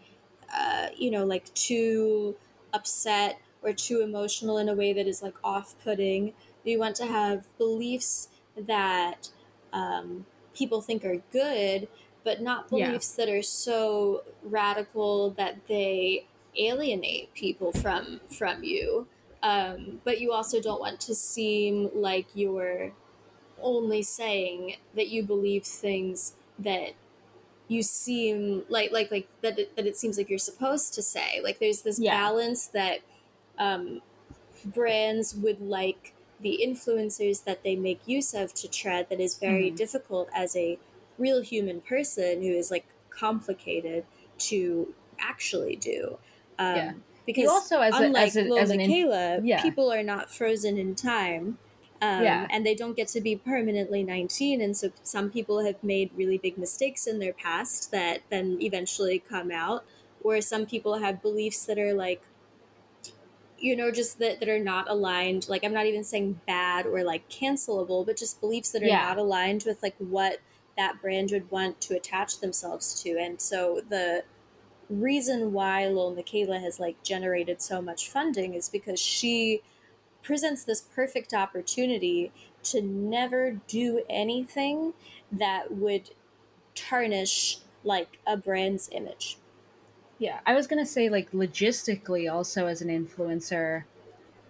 you know, like too upset or too emotional in a way that is like off-putting. You want to have beliefs that people think are good, but not beliefs that are so radical that they alienate people from you. But you also don't want to seem like you're only saying that you believe things that you seem like that it seems like you're supposed to say. Like there's this balance that brands would like the influencers that they make use of to tread that is very difficult as a real human person who is like complicated to actually do. Because you also, as Lil Miquela, people are not frozen in time, and they don't get to be permanently 19. And so some people have made really big mistakes in their past that then eventually come out, or some people have beliefs that are like, you know, just that are not aligned. Like, I'm not even saying bad or like cancelable, but just beliefs that are not aligned with like what that brand would want to attach themselves to. And so the reason why Lil Miquela has like generated so much funding is because she presents this perfect opportunity to never do anything that would tarnish like a brand's image. Yeah, I was going to say, like, logistically also as an influencer,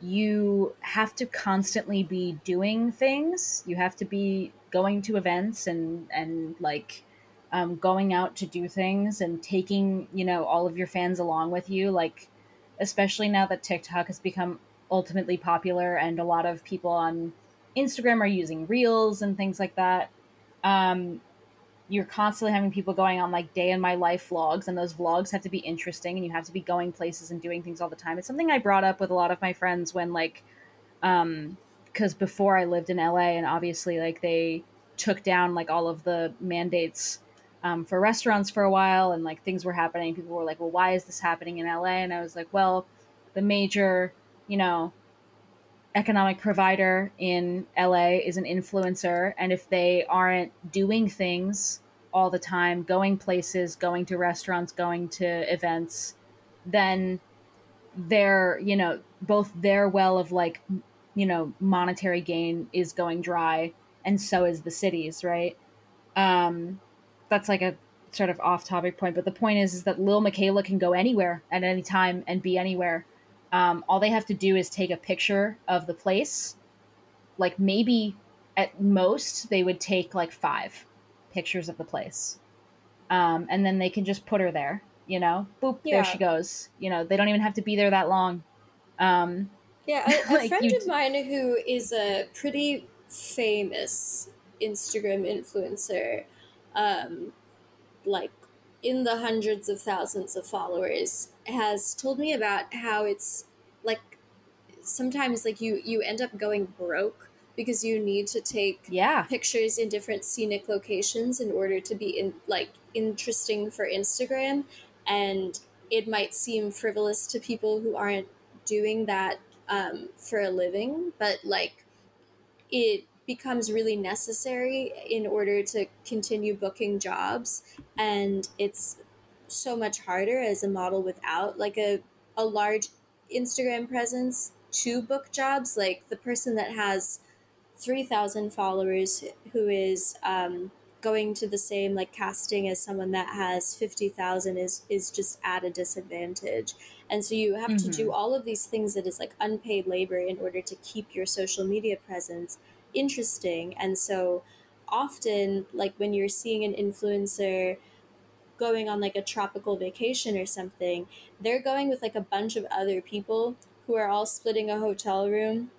you have to constantly be doing things. You have to be going to events and like, going out to do things and taking, you know, all of your fans along with you. Like, especially now that TikTok has become ultimately popular and a lot of people on Instagram are using Reels and things like that. You're constantly having people going on like day in my life vlogs, and those vlogs have to be interesting and you have to be going places and doing things all the time. It's something I brought up with a lot of my friends when like, cause before I lived in LA, and obviously like they took down like all of the mandates, for restaurants for a while, and like things were happening. People were like, well, why is this happening in LA? And I was like, well, the major, you know, economic provider in LA is an influencer, and if they aren't doing things all the time, going places, going to restaurants, going to events, then their, you know, both their well of like, you know, monetary gain is going dry, and so is the city's, right? That's like a sort of off topic point, but the point is that Lil Miquela can go anywhere at any time and be anywhere. All they have to do is take a picture of the place. Like maybe at most they would take like 5 pictures of the place. And then they can just put her there, you know, boop, there she goes. You know, they don't even have to be there that long. A like friend of mine who is a pretty famous Instagram influencer, like in the hundreds of thousands of followers, has told me about how it's like sometimes like you end up going broke because you need to take pictures in different scenic locations in order to be in like interesting for Instagram, and it might seem frivolous to people who aren't doing that for a living, but like it becomes really necessary in order to continue booking jobs, and it's so much harder as a model without like a large Instagram presence to book jobs. Like the person that has 3,000 followers who is going to the same like casting as someone that has 50,000 is just at a disadvantage. And so you have to do all of these things that is like unpaid labor in order to keep your social media presence interesting. And so often like when you're seeing an influencer going on like a tropical vacation or something, they're going with like a bunch of other people who are all splitting a hotel room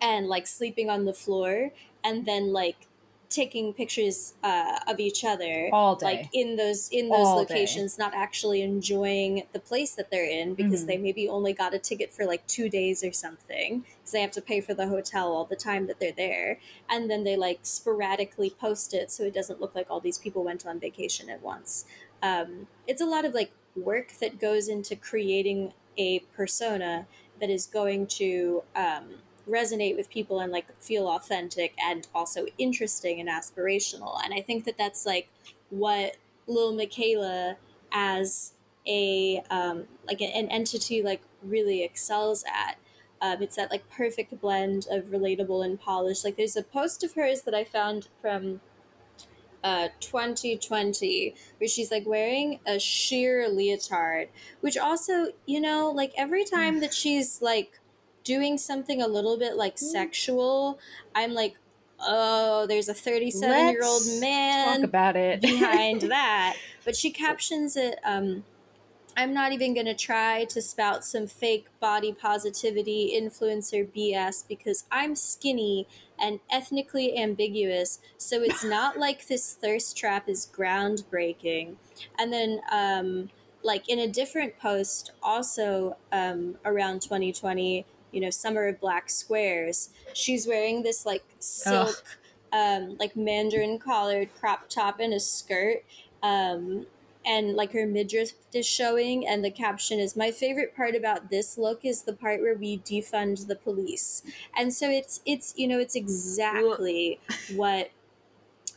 and like sleeping on the floor and then like taking pictures of each other all day, like in those all locations day, not actually enjoying the place that they're in because they maybe only got a ticket for like 2 days or something because they have to pay for the hotel all the time that they're there, and then they like sporadically post it so it doesn't look like all these people went on vacation at once. It's a lot of like work that goes into creating a persona that is going to resonate with people and like feel authentic and also interesting and aspirational. And I think that that's like what Lil Miquela as a like an entity like really excels at. It's that like perfect blend of relatable and polished. Like there's a post of hers that I found from 2020, where she's like wearing a sheer leotard, which also, you know, like every time that she's like doing something a little bit like sexual, I'm like, oh, there's a 37-year-old man talk about it behind that. But she captions it, I'm not even going to try to spout some fake body positivity influencer BS because I'm skinny and ethnically ambiguous, so it's not like this thirst trap is groundbreaking. And then, like, in a different post also around 2020, you know, Summer of Black Squares, she's wearing this, like, silk, like, mandarin-collared crop top and a skirt, and like her midriff is showing, and the caption is, "My favorite part about this look is the part where we defund the police." And so it's you know, it's exactly what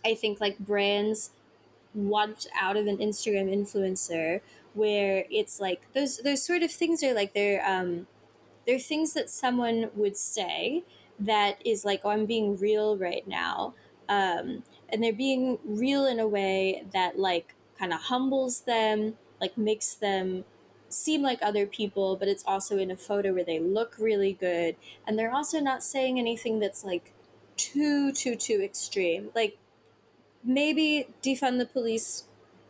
I think like brands want out of an Instagram influencer, where it's like those sort of things are like they're things that someone would say that is like, "Oh, I'm being real right now," and they're being real in a way that like kind of humbles them, like makes them seem like other people, but it's also in a photo where they look really good. And they're also not saying anything that's like too extreme. Like maybe defund the police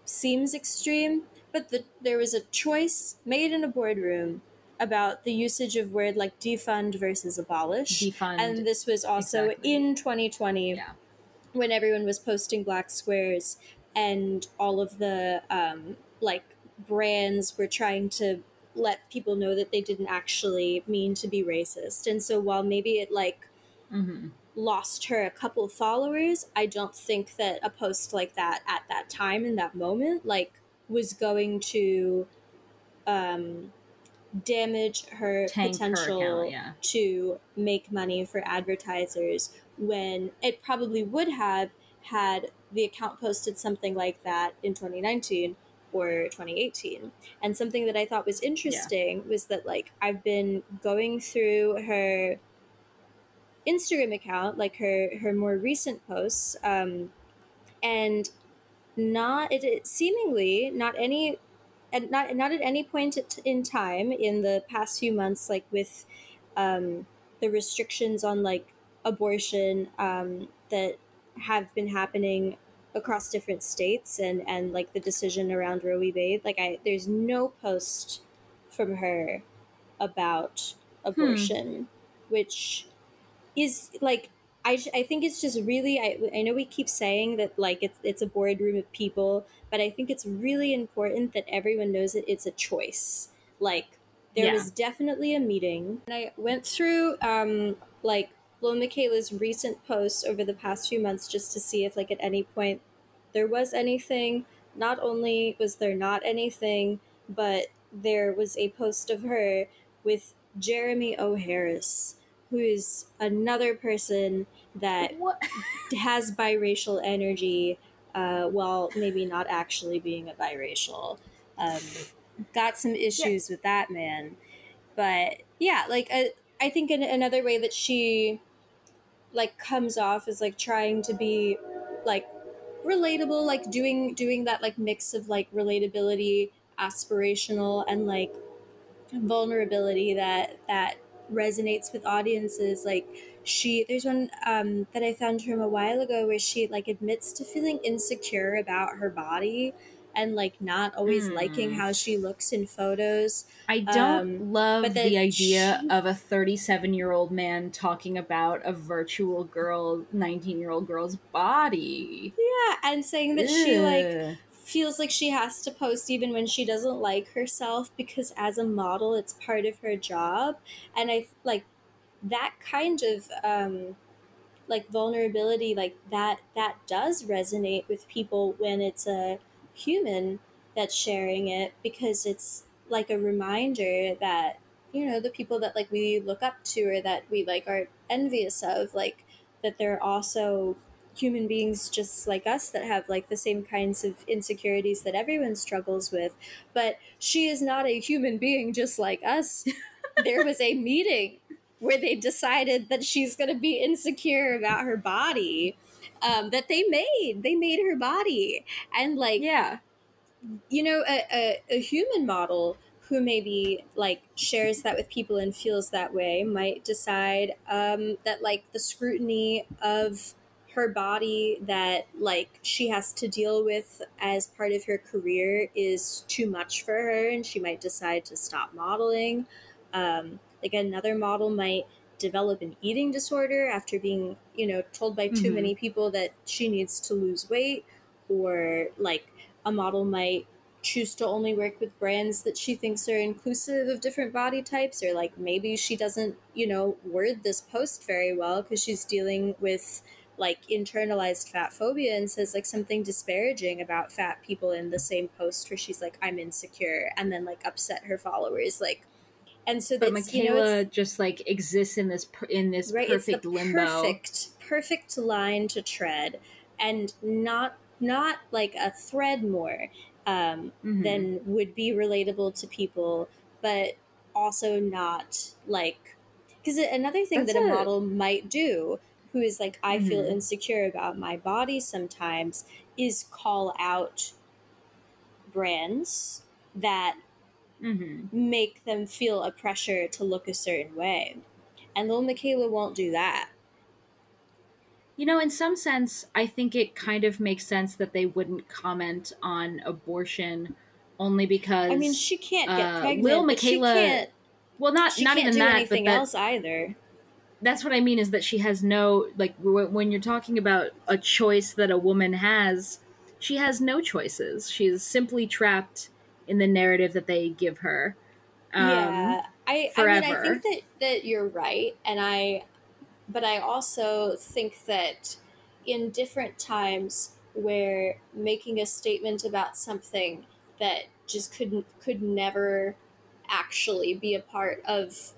seems extreme, but there was a choice made in a boardroom about the usage of word like defund versus abolish. Defund. And this was also in 2020 when everyone was posting black squares and all of the, like, brands were trying to let people know that they didn't actually mean to be racist. And so while maybe it, like, lost her a couple followers, I don't think that a post like that at that time, in that moment, like, was going to damage her potential to make money for advertisers, when it probably would have had the account posted something like that in 2019 or 2018. And something that I thought was interesting was that, like, I've been going through her Instagram account, like her more recent posts, and not at any point in time in the past few months, like with the restrictions on like abortion that have been happening across different states, and like the decision around Roe v. Wade, like there's no post from her about abortion, which is like, I think it's just really, I know we keep saying that like it's a boardroom of people, but I think it's really important that everyone knows that it's a choice. Like there was definitely a meeting, and I went through like Lil Miquela's recent posts over the past few months just to see if like at any point there was anything. Not only was there not anything, but there was a post of her with Jeremy O'Harris, who is another person that has biracial energy, while maybe not actually being a biracial. Got some issues with that man. But yeah, like I think another way that she like comes off is like trying to be like relatable, like doing that like mix of like relatability, aspirational, and like vulnerability that resonates with audiences. Like there's one that I found from a while ago where she like admits to feeling insecure about her body and like not always liking how she looks in photos. I don't love the idea of a 37-year-old man talking about a virtual girl, 19-year-old girl's body. Yeah, and saying that she like feels like she has to post even when she doesn't like herself because as a model it's part of her job. And I like that kind of like vulnerability, like that does resonate with people when it's a human that's sharing it, because it's like a reminder that, you know, the people that like we look up to or that we like are envious of, like that they're also human beings just like us that have like the same kinds of insecurities that everyone struggles with. But she is not a human being just like us. There was a meeting where they decided that she's going to be insecure about her body. that they made. They made her body. And, like, yeah, you know, a human model who maybe, like, shares that with people and feels that way might decide that, like, the scrutiny of her body that, like, she has to deal with as part of her career is too much for her, and she might decide to stop modeling. Like, another model might develop an eating disorder after being, you know, told by too many people that she needs to lose weight. Or, like, a model might choose to only work with brands that she thinks are inclusive of different body types, or, like, maybe she doesn't, you know, word this post very well because she's dealing with, like, internalized fat phobia and says, like, something disparaging about fat people in the same post where she's like, I'm insecure, and then, like, upset her followers, like. And so that Miquela, you know, just, like, exists in this right, perfect limbo, perfect line to tread, and not like a thread more than would be relatable to people, but also not, like, because another thing that a model might do, who is like, I feel insecure about my body sometimes, is call out brands that make them feel a pressure to look a certain way. And Lil Miquela won't do that. You know, in some sense, I think it kind of makes sense that they wouldn't comment on abortion, only because... I mean, she can't get pregnant, Lil Miquela, she can't... Well, not even that, but... She can't do anything else either. That's what I mean, is that she has no, like, when you're talking about a choice that a woman has, she has no choices. She is simply trapped in the narrative that they give her. I mean, I think that you're right. But I also think that in different times where making a statement about something that just could never actually be a part of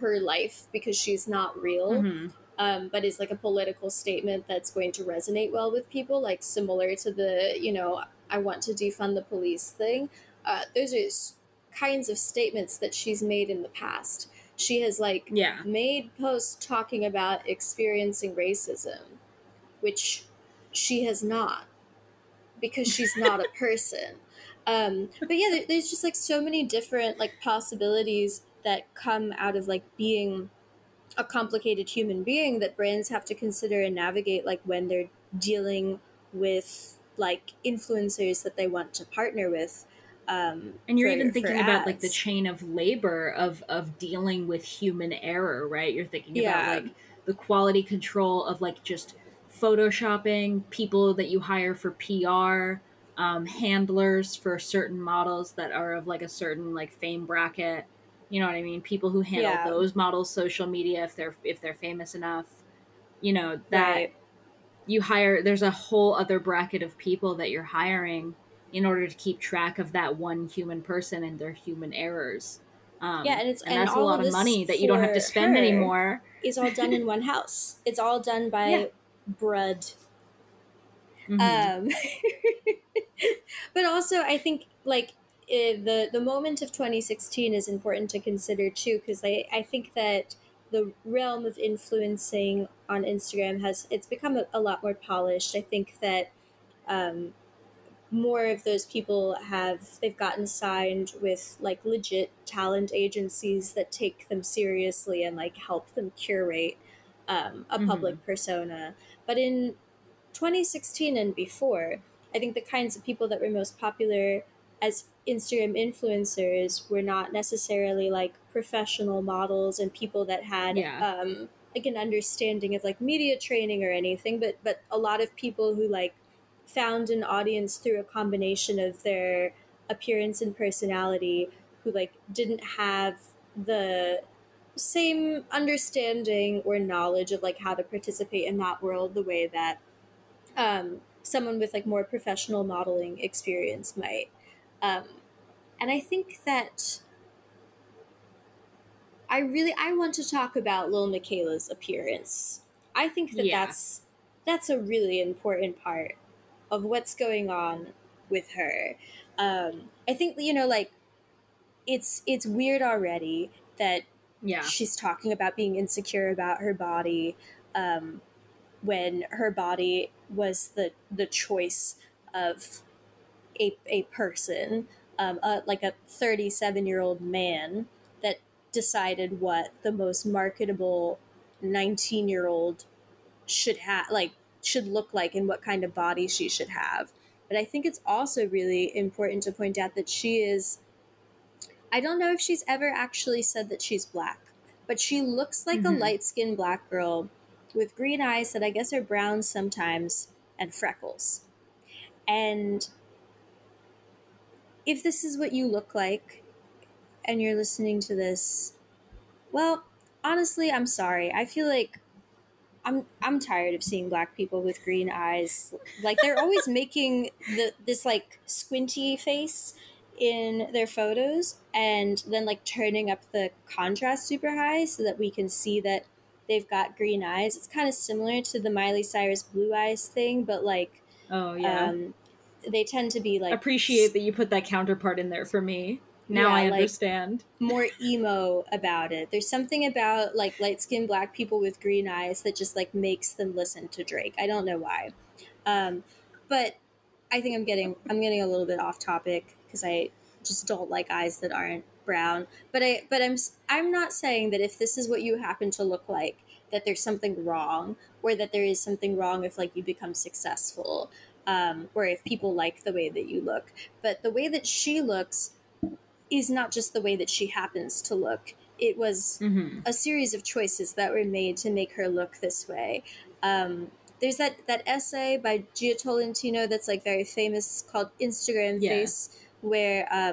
her life because she's not real, but is like a political statement that's going to resonate well with people, like similar to the, you know, I want to defund the police thing. Those are kinds of statements that she's made in the past. She has, like, made posts talking about experiencing racism, which she has not, because she's not a person. But yeah, there's just, like, so many different, like, possibilities that come out of, like, being a complicated human being that brands have to consider and navigate, like, when they're dealing with, like, influencers that they want to partner with. And you're even thinking about, like, the chain of labor of dealing with human error, right? You're thinking about, like, the quality control of, like, just photoshopping, people that you hire for PR, handlers for certain models that are of, like, a certain, like, fame bracket. You know what I mean? People who handle those models' social media if they're famous enough. You know, that you hire, there's a whole other bracket of people that you're hiring in order to keep track of that one human person and their human errors. And that's a lot of money that you don't have to spend anymore. It's all done in one house. It's all done by Brud. But also, I think, like, the moment of 2016 is important to consider too, because I think that the realm of influencing on Instagram it's become a lot more polished. I think that more of those people they've gotten signed with, like, legit talent agencies that take them seriously and, like, help them curate a public persona. But in 2016 and before, I think the kinds of people that were most popular as Instagram influencers were not necessarily, like, professional models and people that had like, an understanding of, like, media training or anything, but a lot of people who, like, found an audience through a combination of their appearance and personality, who, like, didn't have the same understanding or knowledge of, like, how to participate in that world the way that someone with, like, more professional modeling experience might. And I think that I want to talk about Lil Miquela's appearance. I think that that's a really important part of what's going on with her. I think, you know, like, it's weird already that she's talking about being insecure about her body. when her body was the choice of a person, like a 37-year-old man that decided what the most marketable 19-year-old should have, like, should look like and what kind of body she should have. But I think it's also really important to point out that she is, I don't know if she's ever actually said that she's black, but she looks like a light-skinned black girl with green eyes that I guess are brown sometimes and freckles. And if this is what you look like and you're listening to this, well, honestly, I'm sorry. I feel like I'm tired of seeing black people with green eyes. Like, they're always making this like squinty face in their photos and then like turning up the contrast super high so that we can see that they've got green eyes. It's kind of similar to the Miley Cyrus blue eyes thing, but like, oh yeah, they tend to be like, appreciate that you put that counterpart in there for me. Now yeah, I understand. Like, more emo about it. There's something about like light-skinned black people with green eyes that just like makes them listen to Drake. I don't know why. But I think I'm getting a little bit off topic because I just don't like eyes that aren't brown. But I'm not saying that if this is what you happen to look like, that there's something wrong, or that there is something wrong if like you become successful, or if people like the way that you look. But the way that she looks is not just the way that she happens to look. It was a series of choices that were made to make her look this way. There's that essay by Gia Tolentino that's like very famous called Instagram Face, where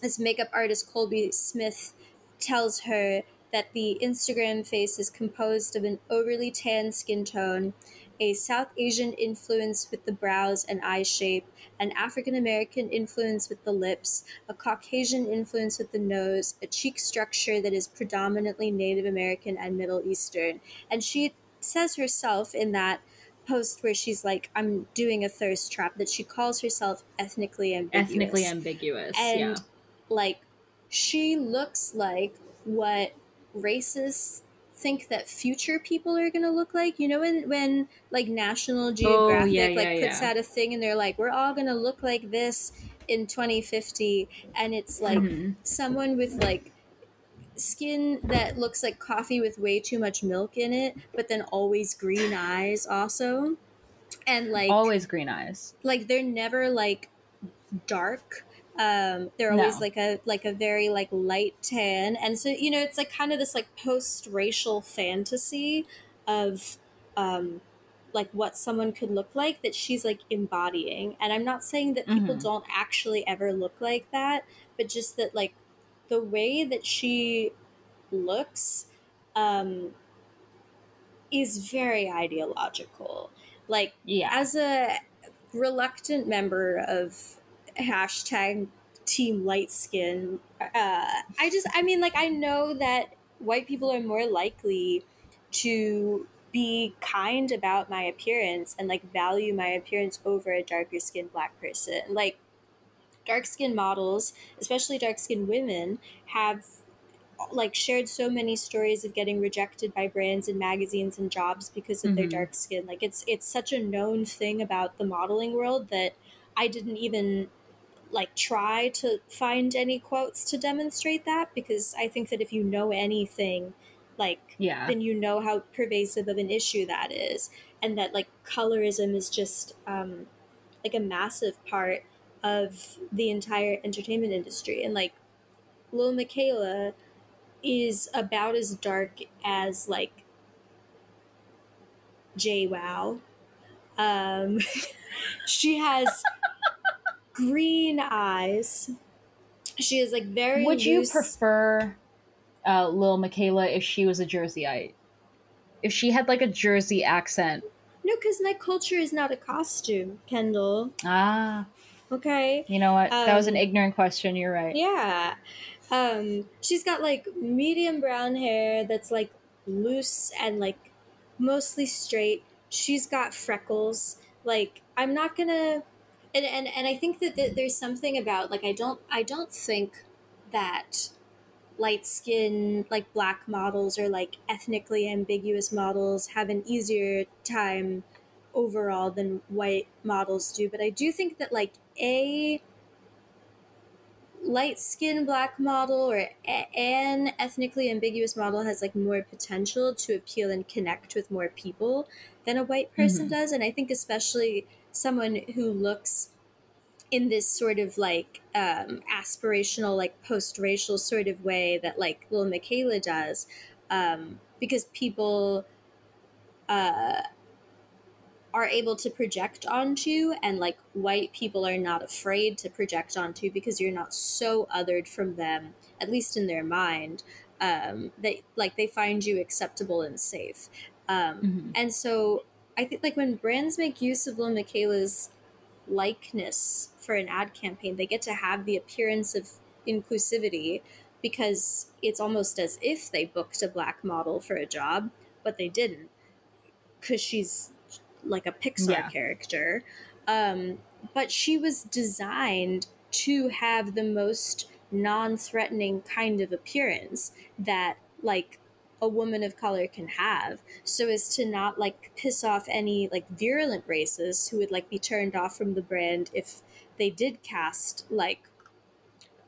this makeup artist Colby Smith tells her that the Instagram face is composed of an overly tan skin tone, a South Asian influence with the brows and eye shape, an African American influence with the lips, a Caucasian influence with the nose, a cheek structure that is predominantly Native American and Middle Eastern. And she says herself in that post where she's like, I'm doing a thirst trap, that she calls herself ethnically ambiguous. And like, she looks like what racists think that future people are gonna look like, you know, when like National Geographic puts out a thing and they're like, we're all gonna look like this in 2050, and it's like someone with like skin that looks like coffee with way too much milk in it, but then always green eyes also, and like always green eyes, like they're never like dark. They're always like a very like light tan. And so, you know, it's like kind of this like post-racial fantasy of like what someone could look like that she's like embodying. And I'm not saying that people don't actually ever look like that, but just that like the way that she looks is very ideological. Like as a reluctant member of hashtag team light skin, I mean like, I know that white people are more likely to be kind about my appearance and like value my appearance over a darker skinned black person. Like, dark skinned models, especially dark skinned women, have like shared so many stories of getting rejected by brands and magazines and jobs because of their dark skin. Like, it's such a known thing about the modeling world that I didn't even like try to find any quotes to demonstrate that, because I think that if you know anything, like, then you know how pervasive of an issue that is, and that like colorism is just like a massive part of the entire entertainment industry. And like, Lil Miquela is about as dark as like JWoww. She has green eyes. She is like very Would you prefer Lil Miquela if she was a Jerseyite? If she had like a Jersey accent? No, because my culture is not a costume, Kendall. Ah. Okay. You know what? That was an ignorant question. You're right. Yeah. She's got like medium brown hair that's like loose and like mostly straight. She's got freckles. Like, I'm not gonna, and I think that there's something about like, I don't think that light skin, like black models or like ethnically ambiguous models have an easier time overall than white models do. But I do think that like a light skin black model or an ethnically ambiguous model has like more potential to appeal and connect with more people than a white person mm-hmm. does. And I think especially someone who looks in this sort of like aspirational, like post-racial sort of way that like Lil Miquela does, because people are able to project onto, and like white people are not afraid to project onto because you're not so othered from them, at least in their mind, that like they find you acceptable and safe. Mm-hmm. And so I think like when brands make use of Lil Miquela's likeness for an ad campaign, they get to have the appearance of inclusivity because it's almost as if they booked a black model for a job, but they didn't because she's like a Pixar character. But she was designed to have the most non-threatening kind of appearance that like a woman of color can have, so as to not like piss off any like virulent racists who would like be turned off from the brand if they did cast like,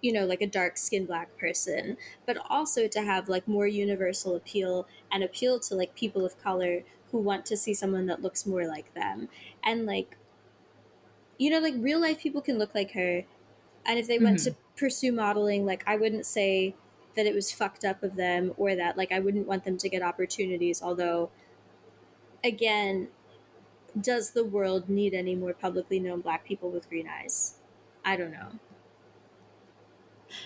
you know, like a dark-skinned black person, but also to have like more universal appeal and appeal to like people of color who want to see someone that looks more like them. And like, you know, like real life people can look like her, and if they mm-hmm. went to pursue modeling, like I wouldn't say that it was fucked up of them, or that like I wouldn't want them to get opportunities. Although, again, does the world need any more publicly known black people with green eyes? I don't know.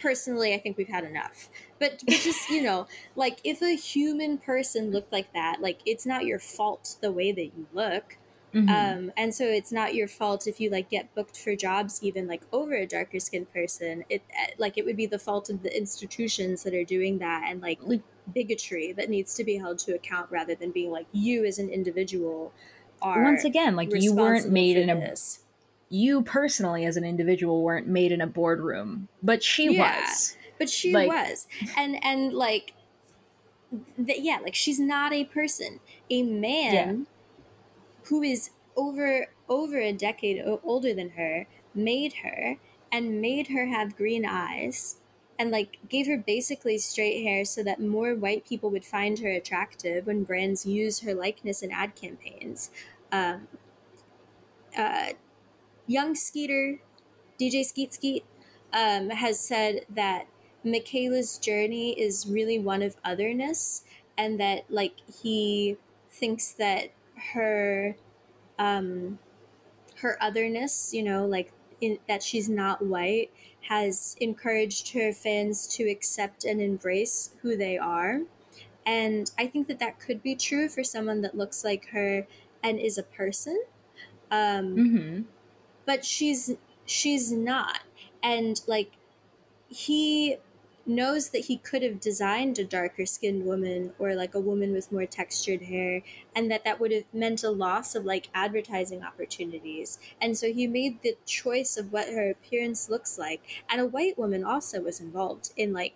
Personally, I think we've had enough. But just, you know, like if a human person looked like that, like it's not your fault the way that you look. Mm-hmm. And so it's not your fault if you like get booked for jobs even like over a darker skinned person. It like it would be the fault of the institutions that are doing that, and like bigotry that needs to be held to account, rather than being like you as an individual are once again like you weren't made in a you personally as an individual weren't made in a boardroom, but she was. But she like, was, and like that like she's not a person. A man. Yeah. Who is over a decade older than her, made her, and made her have green eyes, and like gave her basically straight hair so that more white people would find her attractive when brands use her likeness in ad campaigns. Young Skeeter, DJ Skeet Skeet, has said that Miquela's journey is really one of otherness, and that like he thinks that her otherness, you know, like in, that she's not white, has encouraged her fans to accept and embrace who they are. And I think that that could be true for someone that looks like her and is a person, mm-hmm. but she's not. And like he knows that he could have designed a darker skinned woman or like a woman with more textured hair, and that would have meant a loss of like advertising opportunities. And so he made the choice of what her appearance looks like. And a white woman also was involved in like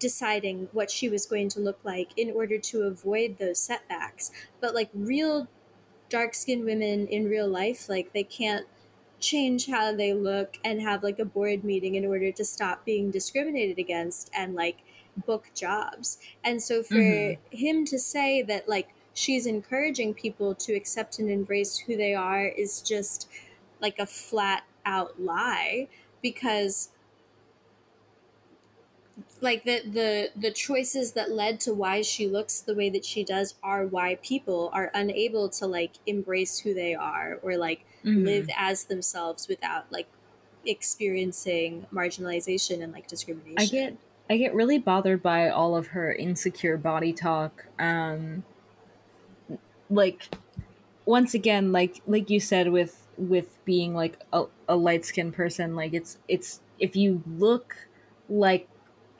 deciding what she was going to look like in order to avoid those setbacks. But like real dark skinned women in real life, like they can't change how they look and have like a board meeting in order to stop being discriminated against and like book jobs. And so for mm-hmm. him to say that like she's encouraging people to accept and embrace who they are is just like a flat out lie, because like the choices that led to why she looks the way that she does are why people are unable to like embrace who they are or like mm-hmm. live as themselves without like experiencing marginalization and like discrimination. I get really bothered by all of her insecure body talk. Like once again, like you said with being like a light-skinned person, like it's if you look like,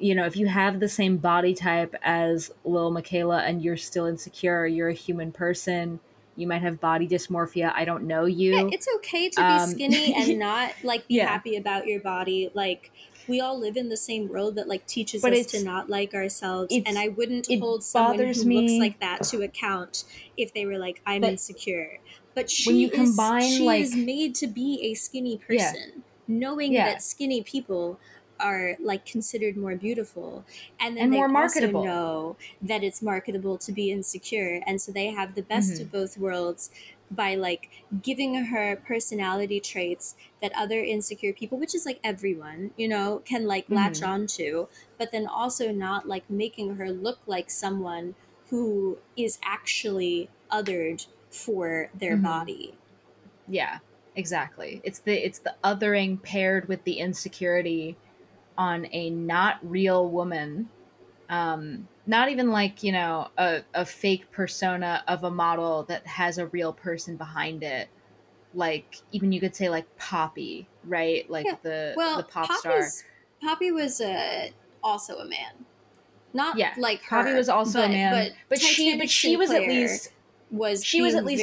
you know, if you have the same body type as Lil Miquela and you're still insecure, you're a human person, You might have body dysmorphia. I don't know you. Yeah, it's okay to be skinny and not like be happy about your body. Like, we all live in the same road that like teaches us to not like ourselves. And I wouldn't hold someone who looks like that to account if they were like, I'm insecure. But she is made to be a skinny person, knowing that skinny people are like considered more beautiful, and then they also know that it's marketable to be insecure, and so they have the best of both worlds by like giving her personality traits that other insecure people, which is like everyone, you know, can like latch on to, but then also not like making her look like someone who is actually othered for their body. Yeah, exactly. It's the othering paired with the insecurity on a not real woman, not even like, you know, a fake persona of a model that has a real person behind it. Like, even you could say like Poppy, right? Like the pop star. Poppy was also a man, like her. Poppy was also a man, but she was at least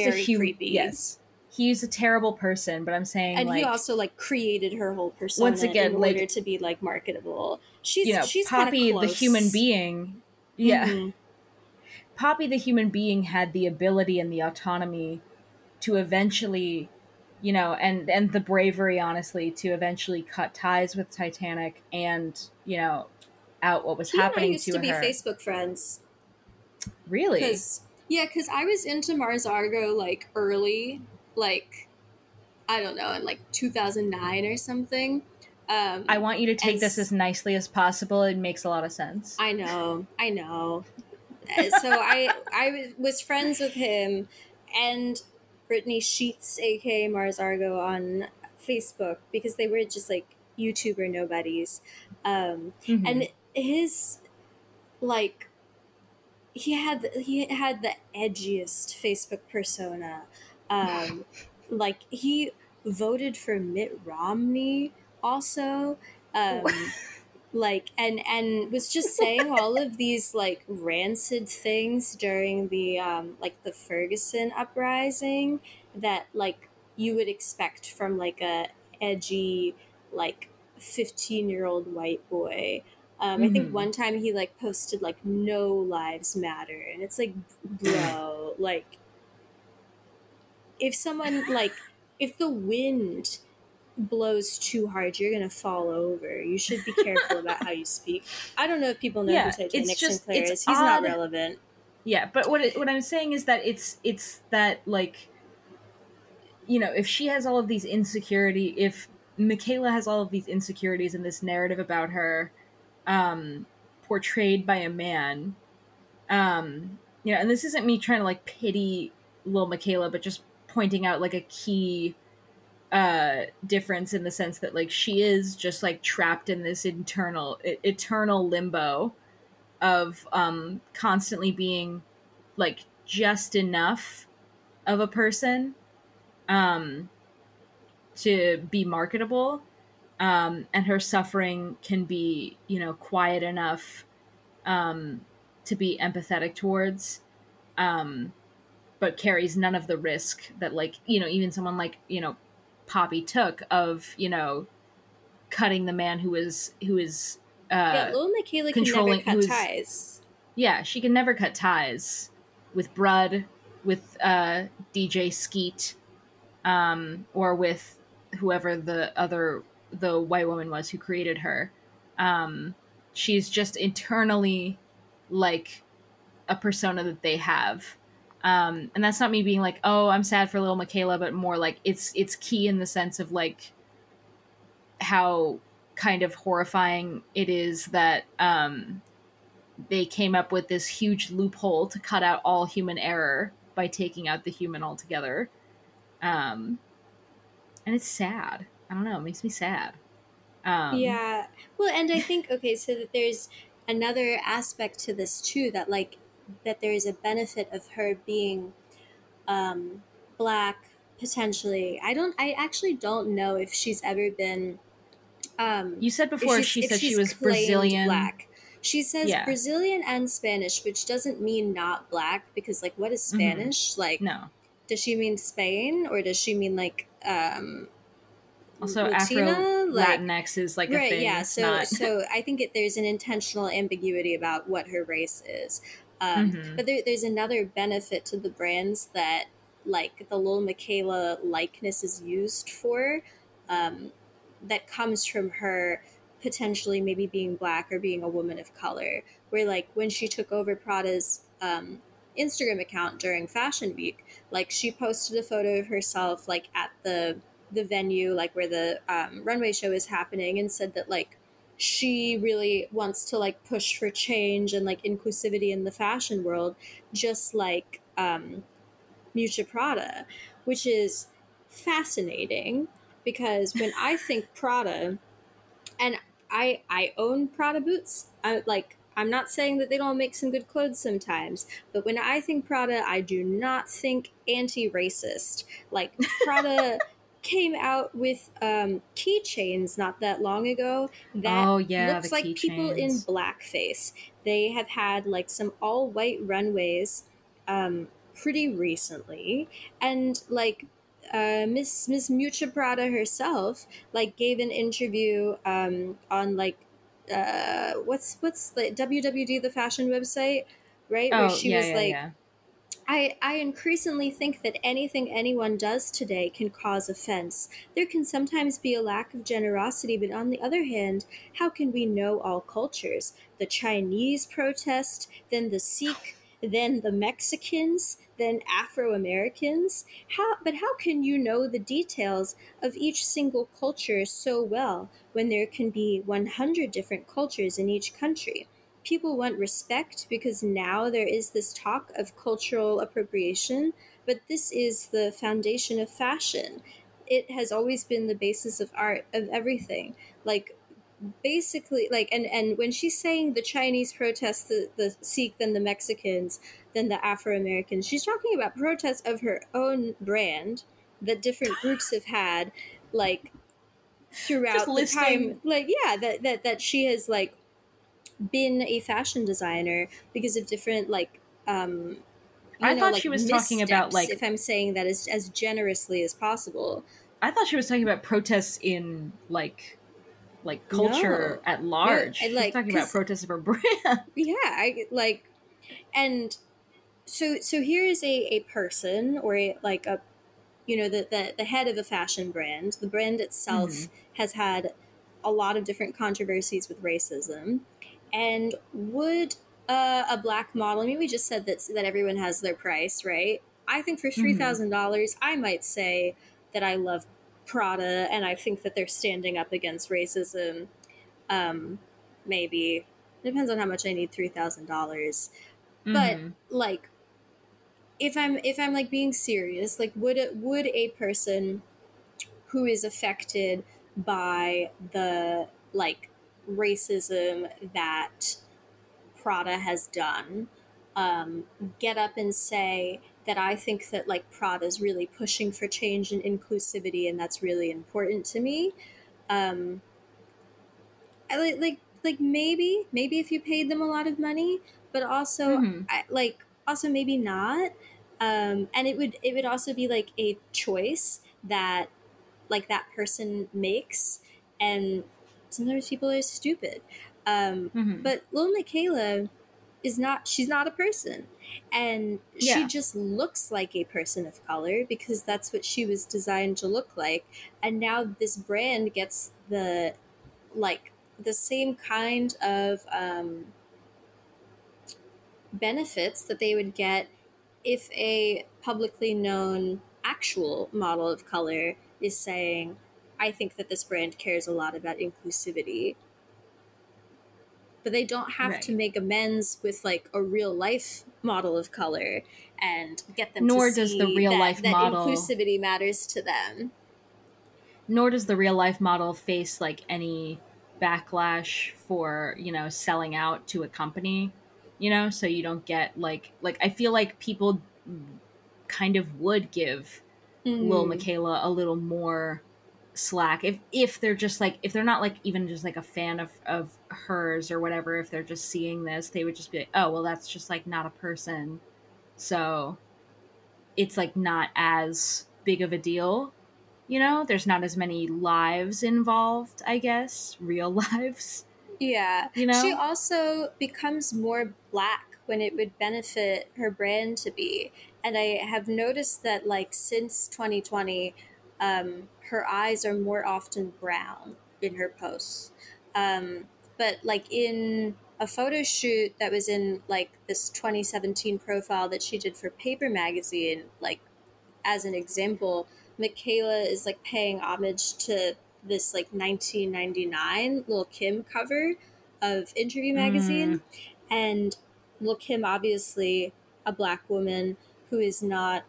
very creepy. Yes. He's a terrible person, but I'm saying, and like, he also like created her whole persona once again, in order to be like marketable. She's Poppy, the human being. Yeah, Poppy, the human being, had the ability and the autonomy to eventually, you know, and the bravery, honestly, to eventually cut ties with Titanic and, you know, out what was happening to her. He and I used to be Facebook friends. Really? Because I was into Mars Argo like early. Like, I don't know, in like 2009 or something. I want you to take this as nicely as possible. It makes a lot of sense. I know. So I was friends with him and Brittany Sheets, aka Mars Argo, on Facebook because they were just like YouTuber nobodies. And his like he had the edgiest Facebook persona. Like, he voted for Mitt Romney also, like, and was just saying all of these like rancid things during the like the Ferguson uprising that like you would expect from like a edgy like 15-year-old white boy. I think one time he like posted like "No Lives Matter," and it's like, bro, like, if someone, like, if the wind blows too hard, you're going to fall over. You should be careful about how you speak. I don't know if people know who Titanic Sinclair is. He's not relevant. Yeah, but what I'm saying is that it's that, like, you know, if she has all of these insecurity, if Miquela has all of these insecurities in this narrative about her, portrayed by a man, you know, and this isn't me trying to, like, pity Lil Miquela, but just pointing out like a key difference in the sense that like she is just like trapped in this eternal limbo of constantly being like just enough of a person to be marketable, and her suffering can be, you know, quiet enough to be empathetic towards, but carries none of the risk that, like, you know, even someone like, you know, Poppy took of, you know, cutting the man who is Lil Miquela can never cut ties. Yeah, she can never cut ties with Brud, with DJ Skeet, or with whoever the white woman was who created her. She's just internally like a persona that they have. And that's not me being like, oh, I'm sad for Lil Miquela, but more like it's key in the sense of like how kind of horrifying it is that they came up with this huge loophole to cut out all human error by taking out the human altogether. And it's sad. I don't know. It makes me sad. Yeah. Well, and I think, okay, so that there's another aspect to this too, that like, that there is a benefit of her being Black, potentially. I actually don't know if she's ever been... you said before she said she was Brazilian. Black. She says Brazilian and Spanish, which doesn't mean not Black, because, like, what is Spanish? Like, no. Does she mean Spain, or does she mean like also Latina? Afro Latinx is like a thing. Yeah, so so I think there's an intentional ambiguity about what her race is. But there's another benefit to the brands that like the Lil Miquela likeness is used for, that comes from her potentially maybe being Black or being a woman of color, where like when she took over Prada's Instagram account during Fashion Week, like she posted a photo of herself like at the venue, like where the runway show is happening, and said that like she really wants to like push for change and like inclusivity in the fashion world, just like Miuccia Prada, which is fascinating because when I think Prada, and I own Prada boots, I'm not saying that they don't make some good clothes sometimes, but when I think Prada, I do not think anti-racist. Like Prada came out with keychains not that long ago that looks like people in blackface. They have had like some all-white runways pretty recently, and like Miss Miuccia Prada herself like gave an interview on like what's the WWD, the fashion website, right? Where she was like, I increasingly think that anything anyone does today can cause offense. There can sometimes be a lack of generosity, but on the other hand, how can we know all cultures? The Chinese protest, then the Sikh, then the Mexicans, then Afro-Americans. How can you know the details of each single culture so well when there can be 100 different cultures in each country? People want respect because now there is this talk of cultural appropriation, but this is the foundation of fashion. It has always been the basis of art, of everything. Like basically, like, and when she's saying the Chinese protest, the Sikh, then the Mexicans, then the Afro-Americans, she's talking about protests of her own brand that different groups have had, like throughout the time. Like, yeah, that she has like been a fashion designer because of different like I thought like she was talking about, like, if I'm saying that as generously as possible, I thought she was talking about protests in like culture at large. No, she's talking about protests of her brand. Yeah, I like, and so here is a person or a you know, the head of a fashion brand. The brand itself has had a lot of different controversies with racism. And would a Black model, I mean, we just said that everyone has their price, right? I think for $3,000, I might say that I love Prada and I think that they're standing up against racism. Maybe. It depends on how much I need $3,000. But, like, if I'm like being serious, like would a person who is affected by the, like, racism that Prada has done, get up and say that I think that like Prada's really pushing for change and inclusivity and that's really important to me? I maybe if you paid them a lot of money, but also also maybe not. And it would also be like a choice that like that person makes, and sometimes people are stupid. But Lil Miquela she's not a person. And she just looks like a person of color because that's what she was designed to look like. And now this brand gets the same kind of benefits that they would get if a publicly known actual model of color is saying, I think that this brand cares a lot about inclusivity. But they don't have to make amends with like a real life model of color and get them that inclusivity matters to them. Nor does the real life model face like any backlash for, you know, selling out to a company, you know, so you don't get like I feel like people kind of would give Lil Miquela a little more slack if they're just like, if they're not like even just like a fan of hers or whatever, if they're just seeing this, they would just be like, oh well, that's just like not a person, so it's like not as big of a deal. You know, there's not as many lives involved, I guess, real lives. Yeah. You know? She also becomes more Black when it would benefit her brand to be. And I have noticed that, like, since 2020, her eyes are more often brown in her posts. But, like, in a photo shoot that was in, like, this 2017 profile that she did for Paper Magazine, like, as an example, Miquela is, like, paying homage to this, like, 1999 Lil Kim cover of Interview Magazine. And Lil Kim, obviously a Black woman who is not,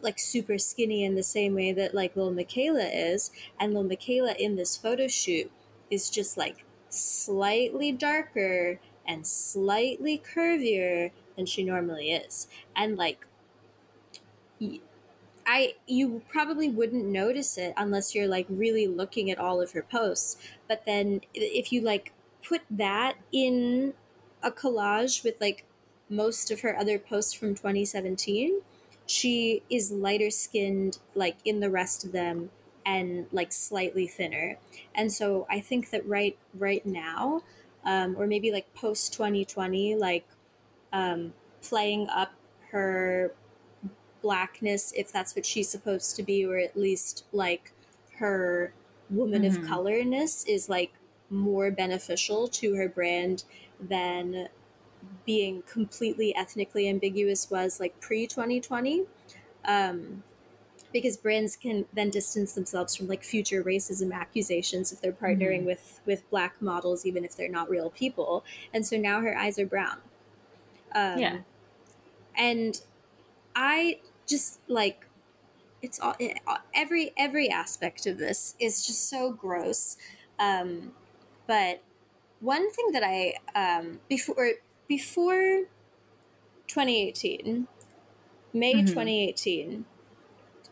like, super skinny in the same way that, like, Lil Miquela is. And Lil Miquela in this photo shoot is just, like, slightly darker and slightly curvier than she normally is. And, like, you probably wouldn't notice it unless you're, like, really looking at all of her posts. But then if you, like, put that in a collage with, like, most of her other posts from 2017, she is lighter skinned, like, in the rest of them, and, like, slightly thinner. And so I think that right now, or maybe, like, post 2020, like, playing up her Blackness, if that's what she's supposed to be, or at least, like, her woman of colorness, is, like, more beneficial to her brand than being completely ethnically ambiguous was, like, pre-2020, because brands can then distance themselves from, like, future racism accusations if they're partnering with Black models, even if they're not real people. And so now her eyes are brown, and I just, like, it's all, every aspect of this is just so gross. But one thing that I, before 2018, May 2018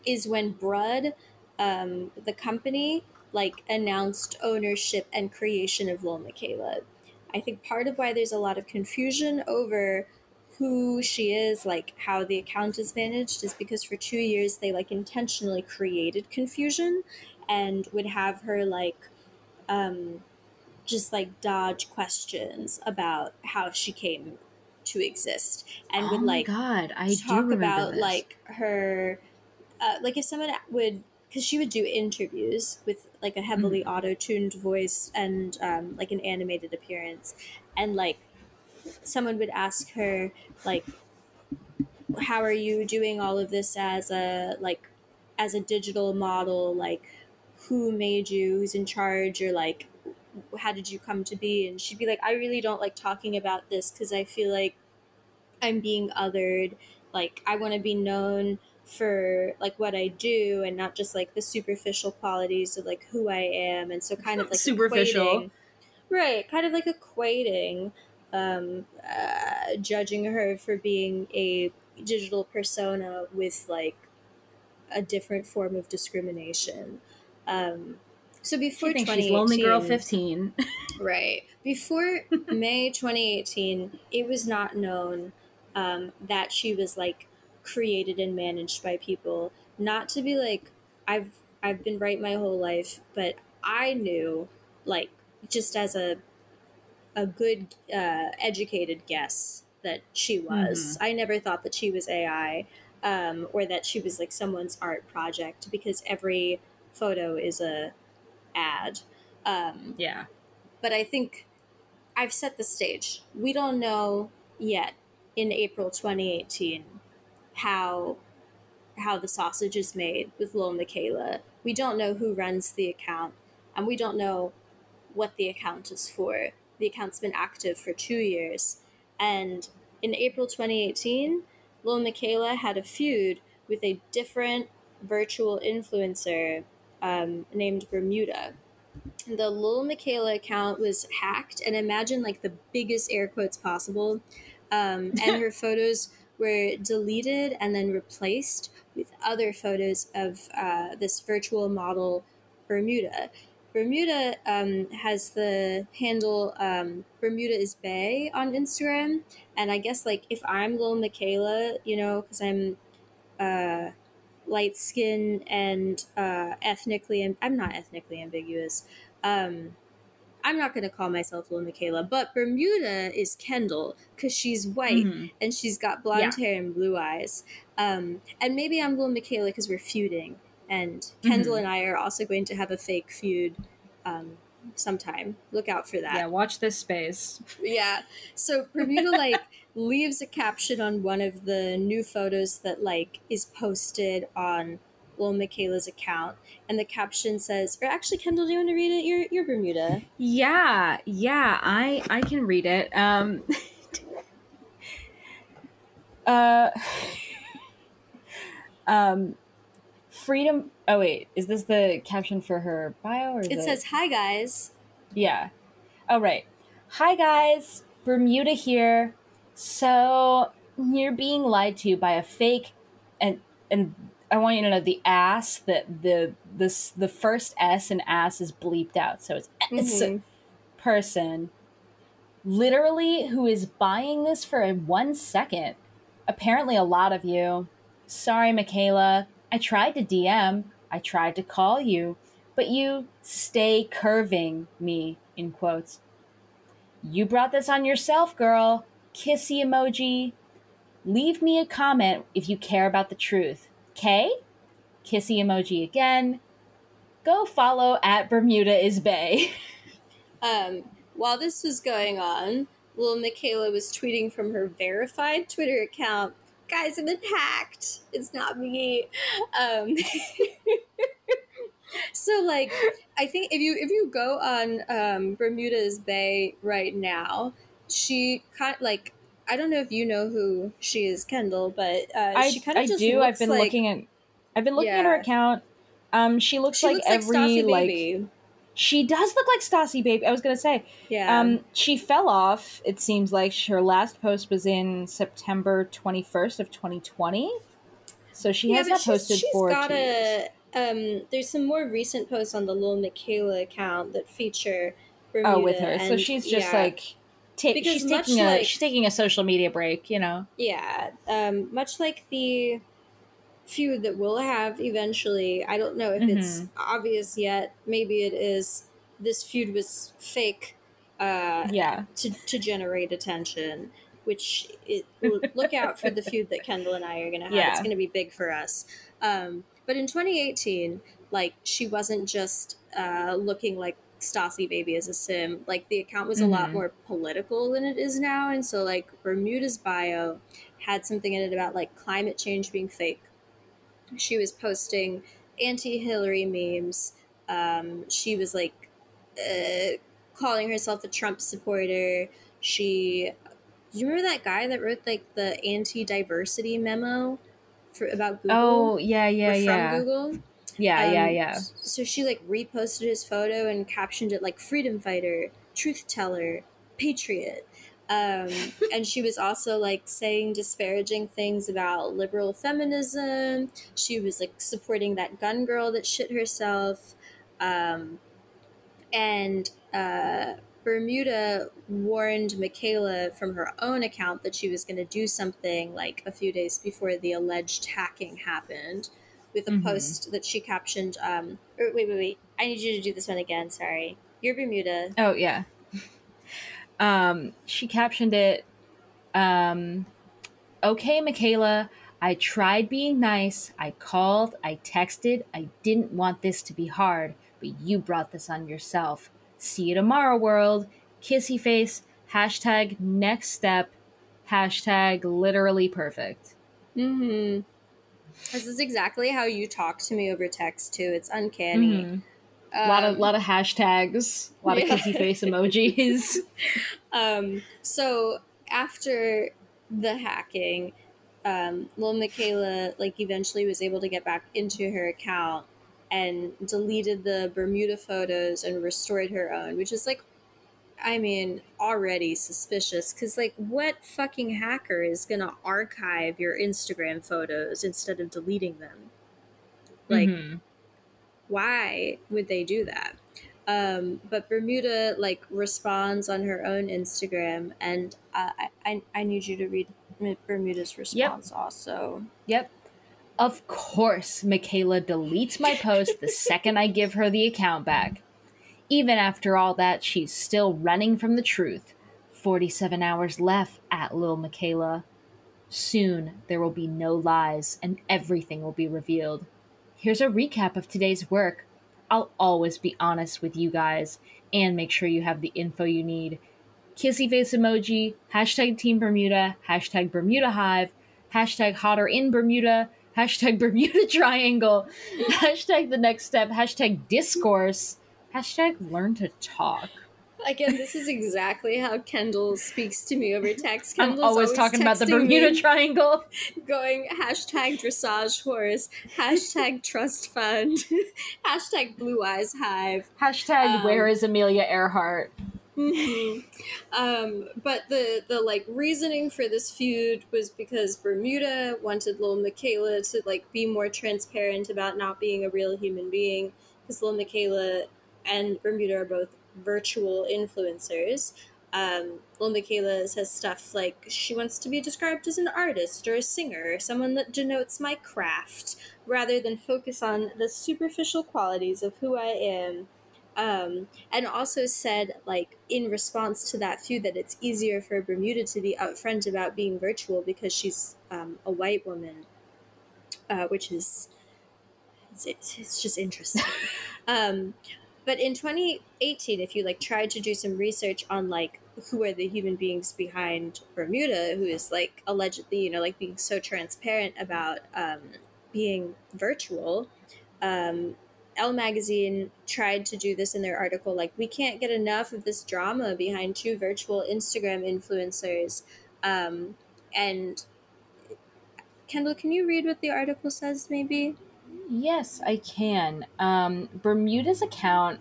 is when Brud, the company, like, announced ownership and creation of Lil Miquela. I think part of why there's a lot of confusion over who she is, like, how the account is managed, is because for 2 years they, like, intentionally created confusion and would have her, like, just, like, dodge questions about how she came to exist, and would, like, talk about this, like, her, like, if someone would, because she would do interviews with, like, a heavily auto-tuned voice and, like, an animated appearance, and, like, someone would ask her, like, how are you doing all of this as a, like, as a digital model, like, who made you, who's in charge, or, like, how did you come to be? And she'd be like, I really don't like talking about this because I feel like I'm being othered, like, I want to be known for, like, what I do and not just, like, the superficial qualities of, like, who I am. And so kind of, like, superficial, right, kind of, like, equating judging her for being a digital persona with, like, a different form of discrimination. So before 2018, she's Lonely Girl 15, right? Before May 2018, it was not known that she was, like, created and managed by people. Not to be like, I've been right my whole life, but I knew, like, just as a good educated guess that she was. I never thought that she was AI, or that she was, like, someone's art project, because every photo is a ad. But I think I've set the stage. We don't know yet in April 2018 how the sausage is made with Lil Miquela. We don't know who runs the account, and we don't know what the account is for. The account's been active for 2 years. And in April 2018, Lil Miquela had a feud with a different virtual influencer named Bermuda. The Lil Miquela account was hacked, and imagine, like, the biggest air quotes possible. And her photos were deleted and then replaced with other photos of this virtual model Bermuda. Bermuda has the handle Bermuda is Bay on Instagram. And I guess, like, if I'm Lil Miquela, you know, because I'm light skin and ethnically, I'm not ethnically ambiguous. I'm not going to call myself Lil Miquela, but Bermuda is Kendall because she's white and she's got blonde hair and blue eyes. And maybe I'm Lil Miquela because we're feuding, and Kendall and I are also going to have a fake feud sometime. Look out for that. Yeah, watch this space. Yeah. So Bermuda, like, leaves a caption on one of the new photos that, like, is posted on Lil Miquela's account, and the caption says, or actually, Kendall, do you want to read it? You're Bermuda. Yeah, I can read it. Freedom. Oh wait, is this the caption for her bio? Or it says, "Hi guys." Yeah. Oh right. Hi guys, Bermuda here. So you're being lied to by a fake, and I want you to know the ass, that the first S in ass is bleeped out. So it's a person literally who is buying this for 1 second. Apparently a lot of you. Sorry, Miquela. I tried to DM. I tried to call you, but you stay curving me, in quotes. You brought this on yourself, girl. Kissy emoji. Leave me a comment if you care about the truth. Okay, kissy emoji again. Go follow at Bermuda is Bay. While this was going on, Lil Miquela was tweeting from her verified Twitter account, "Guys, I've been hacked. It's not me." So, like, I think if you go on Bermuda is Bay right now, she kind like, I don't know if you know who she is, Kendall, but she kind of just do. Looks I've been looking at her account. She looks like Stassi Baby. She does look like Stassi Baby. I was gonna say. Yeah. She fell off. It seems like her last post was in September 21st of 2020. So she has not posted for 2 years. There's some more recent posts on the Lil Miquela account that feature Bermuda. Oh, with her. And, so she's just like. She's taking a social media break, you know? Yeah. Much like the feud that we'll have eventually, I don't know if it's obvious yet. Maybe it is. This feud was fake to generate attention, which look out for the feud that Kendall and I are going to have. Yeah. It's going to be big for us. But in 2018, like, she wasn't just looking like Stassi Baby as a sim. Like, the account was a lot more political than it is now, and so, like, Bermuda's bio had something in it about, like, climate change being fake. She was posting anti-Hillary memes. She was, like, calling herself a Trump supporter. Do you remember that guy that wrote, like, the anti-diversity memo about Google? Oh, yeah. From Google? Yeah. So she, like, reposted his photo and captioned it, like, freedom fighter, truth teller, patriot. And she was also, like, saying disparaging things about liberal feminism. She was, like, supporting that gun girl that shit herself. And Bermuda warned Miquela from her own account that she was going to do something, like, a few days before the alleged hacking happened, with a post that she captioned, wait, I need you to do this one again, sorry. You're Bermuda. Oh, yeah. She captioned it, okay, Miquela, I tried being nice, I called, I texted, I didn't want this to be hard, but you brought this on yourself. See you tomorrow, world. Kissy face, hashtag next step, hashtag literally perfect. This is exactly how you talk to me over text, too. It's uncanny. A lot of hashtags. A lot of kissy face emojis. So after the hacking, Lil Miquela, like, eventually was able to get back into her account and deleted the Bermuda photos and restored her own, which is, like, I mean, already suspicious, because, like, what fucking hacker is gonna archive your Instagram photos instead of deleting them? Like, why would they do that? But Bermuda like responds on her own Instagram, and I need you to read Bermuda's response. Yep. Also. Yep. Of course, Miquela deletes my post the second I give her the account back. Even after all that, she's still running from the truth. 47 hours left at Lil Miquela. Soon, there will be no lies and everything will be revealed. Here's a recap of today's work. I'll always be honest with you guys and make sure you have the info you need. Kissy face emoji, hashtag Team Bermuda, hashtag Bermuda Hive, hashtag hotter in Bermuda, hashtag Bermuda Triangle, hashtag the next step, hashtag discourse, hashtag learn to talk. Again, this is exactly how Kendall speaks to me over text. Kendall's I'm always talking about the Bermuda Triangle. Going hashtag dressage horse, hashtag trust fund, hashtag blue eyes hive. Hashtag where is Amelia Earhart? Mm-hmm. But the like reasoning for this feud was because Bermuda wanted Lil Miquela to like be more transparent about not being a real human being, because Lil Miquela and Bermuda are both virtual influencers. Lil Miquela says stuff like she wants to be described as an artist or a singer or someone that denotes my craft rather than focus on the superficial qualities of who I am. And also said, like, in response to that feud, that it's easier for Bermuda to be upfront about being virtual because she's a white woman, which is it's just interesting. But in 2018, if you like tried to do some research on like who are the human beings behind Bermuda, who is like allegedly, you know, like being so transparent about being virtual, Elle Magazine tried to do this in their article, like, we can't get enough of this drama behind two virtual Instagram influencers. And Kendall, can you read what the article says, maybe? Yes, I can. Bermuda's account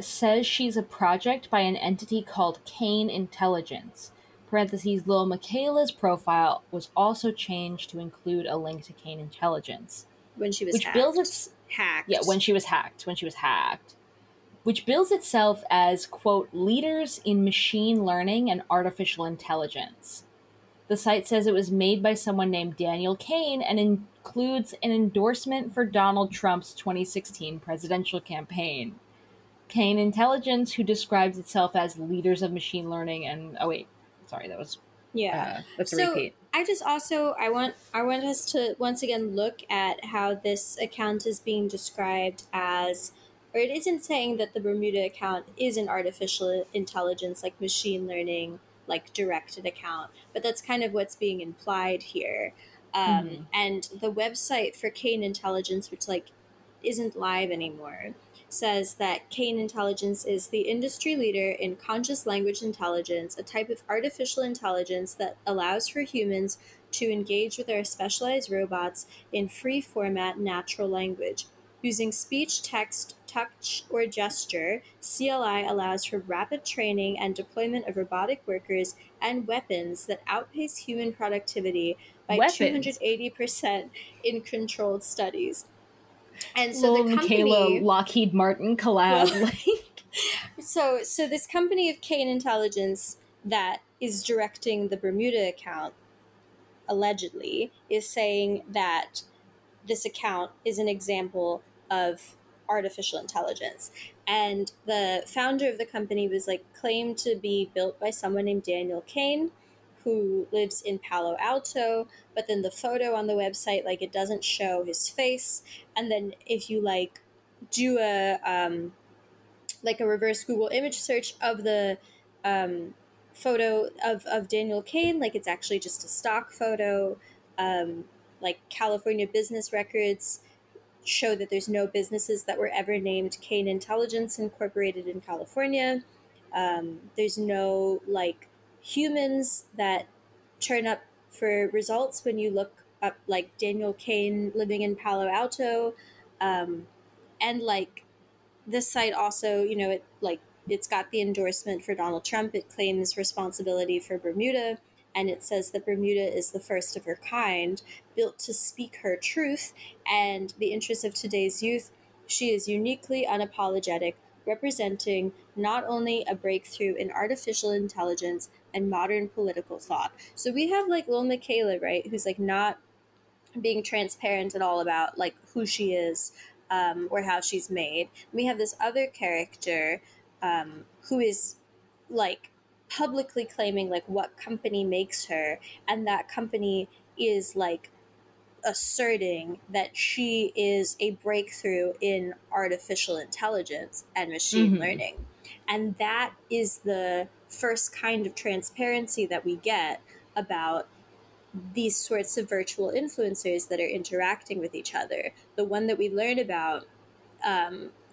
says she's a project by an entity called Cain Intelligence. Parentheses, Lil Miquela's profile was also changed to include a link to Cain Intelligence. When she was hacked. Yeah, when she was hacked. Which bills itself as, quote, leaders in machine learning and artificial intelligence. The site says it was made by someone named Daniel Cain and includes an endorsement for Donald Trump's 2016 presidential campaign. Cain Intelligence, who describes itself as leaders of machine learning and... Oh, wait. Sorry, that was... Yeah. That's a repeat. I just also, I want us to once again look at how this account is being described as, or it isn't saying that the Bermuda account is an artificial intelligence, like machine learning, like directed account, but that's kind of what's being implied here. And the website for Cain Intelligence, which like isn't live anymore, says that Cain Intelligence is the industry leader in conscious language intelligence, a type of artificial intelligence that allows for humans to engage with our specialized robots in free format natural language. Using speech, text, touch, or gesture, CLI allows for rapid training and deployment of robotic workers and weapons that outpace human productivity by 280% in controlled studies. And so Lil the company, Miquela, Lockheed Martin collab. Well, so this company of Cain Intelligence that is directing the Bermuda account, allegedly, is saying that this account is an example of artificial intelligence. And the founder of the company was like claimed to be built by someone named Daniel Cain, who lives in Palo Alto, but then the photo on the website, like, it doesn't show his face. And then if you like do a reverse Google image search of the photo of Daniel Cain, like, it's actually just a stock photo. Like California business records show that there's no businesses that were ever named Cain Intelligence Incorporated in California. There's no like humans that turn up for results when you look up like Daniel Cain living in Palo Alto. And like this site also, you know, it like it's got the endorsement for Donald Trump. It claims responsibility for Bermuda, and it says that Bermuda is the first of her kind, built to speak her truth and the interests of today's youth. She is uniquely unapologetic, representing not only a breakthrough in artificial intelligence and modern political thought. So we have like Lil Miquela, right, who's like not being transparent at all about like who she is or how she's made. We have this other character who is like publicly claiming like what company makes her, and that company is like asserting that she is a breakthrough in artificial intelligence and machine learning. And that is the first kind of transparency that we get about these sorts of virtual influencers that are interacting with each other. The one that we learn about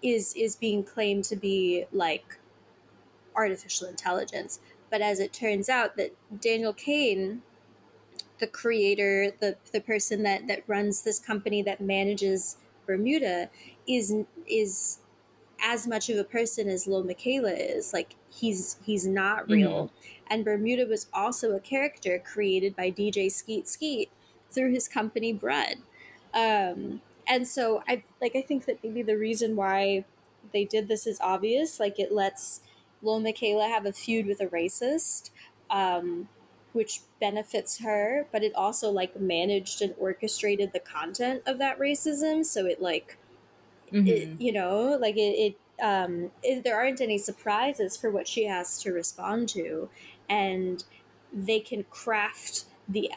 is being claimed to be like artificial intelligence. But as it turns out, that Daniel Cain, the creator, the person that runs this company that manages Bermuda, is as much of a person as Lil Miquela is. Like he's not real. And Bermuda was also a character created by DJ Skeet Skeet through his company Brud. And so I think that maybe the reason why they did this is obvious. Like it lets Lil Miquela have a feud with a racist, which benefits her, but it also like managed and orchestrated the content of that racism. So it like, it, you know, like it there aren't any surprises for what she has to respond to, and they can craft the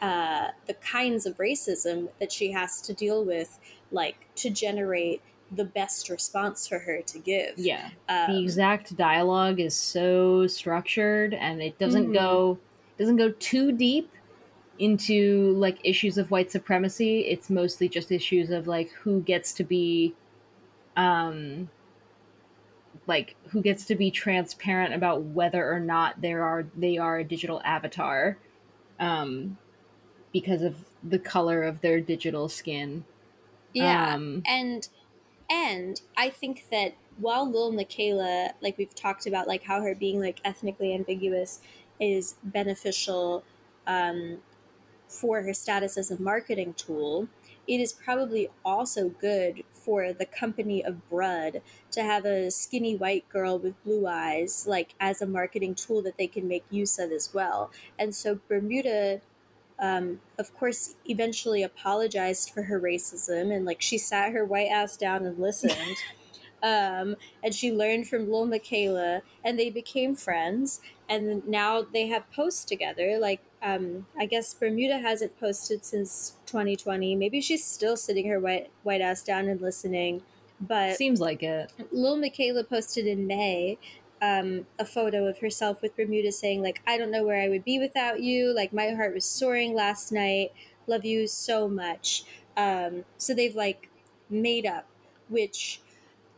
kinds of racism that she has to deal with, like to generate the best response for her to give. Yeah. The exact dialogue is so structured, and it doesn't go too deep into like issues of white supremacy. It's mostly just issues of like who gets to be transparent about whether or not they are a digital avatar because of the color of their digital skin. Yeah. And I think that while Lil Miquela, like we've talked about, like how her being like ethnically ambiguous is beneficial for her status as a marketing tool, it is probably also good for the company of Brud to have a skinny white girl with blue eyes like as a marketing tool that they can make use of as well. And so Bermuda, of course, eventually apologized for her racism, and like she sat her white ass down and listened. And she learned from Lil Miquela, and they became friends, and now they have posts together. Like, I guess Bermuda hasn't posted since 2020. Maybe she's still sitting her white ass down and listening, but seems like it. Lil Miquela posted in May a photo of herself with Bermuda saying, like, I don't know where I would be without you. Like, my heart was soaring last night. Love you so much. So they've like made up, which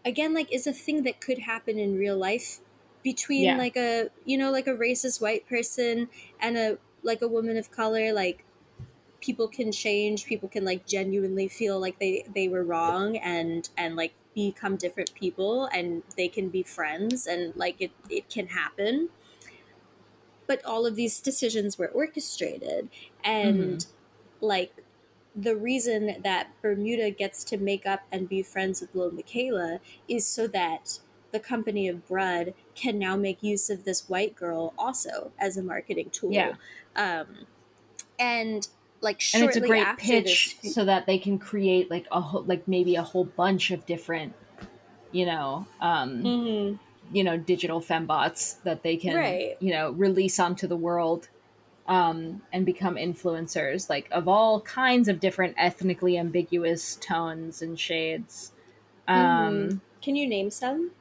again, like, is a thing that could happen in real life between like a, you know, like a racist white person and a, like a woman of color. Like people can change, people can like genuinely feel like they were wrong and like become different people, and they can be friends, and like it can happen. But all of these decisions were orchestrated, and like the reason that Bermuda gets to make up and be friends with Lil Miquela is so that the company of Brud can now make use of this white girl also as a marketing tool. Yeah. And like shortly and it's a great after pitch this, so that they can create like a whole, like maybe a whole bunch of different, you know, you know, digital fembots that they can, you know, release onto the world. And become influencers, like, of all kinds of different ethnically ambiguous tones and shades. Can you name some?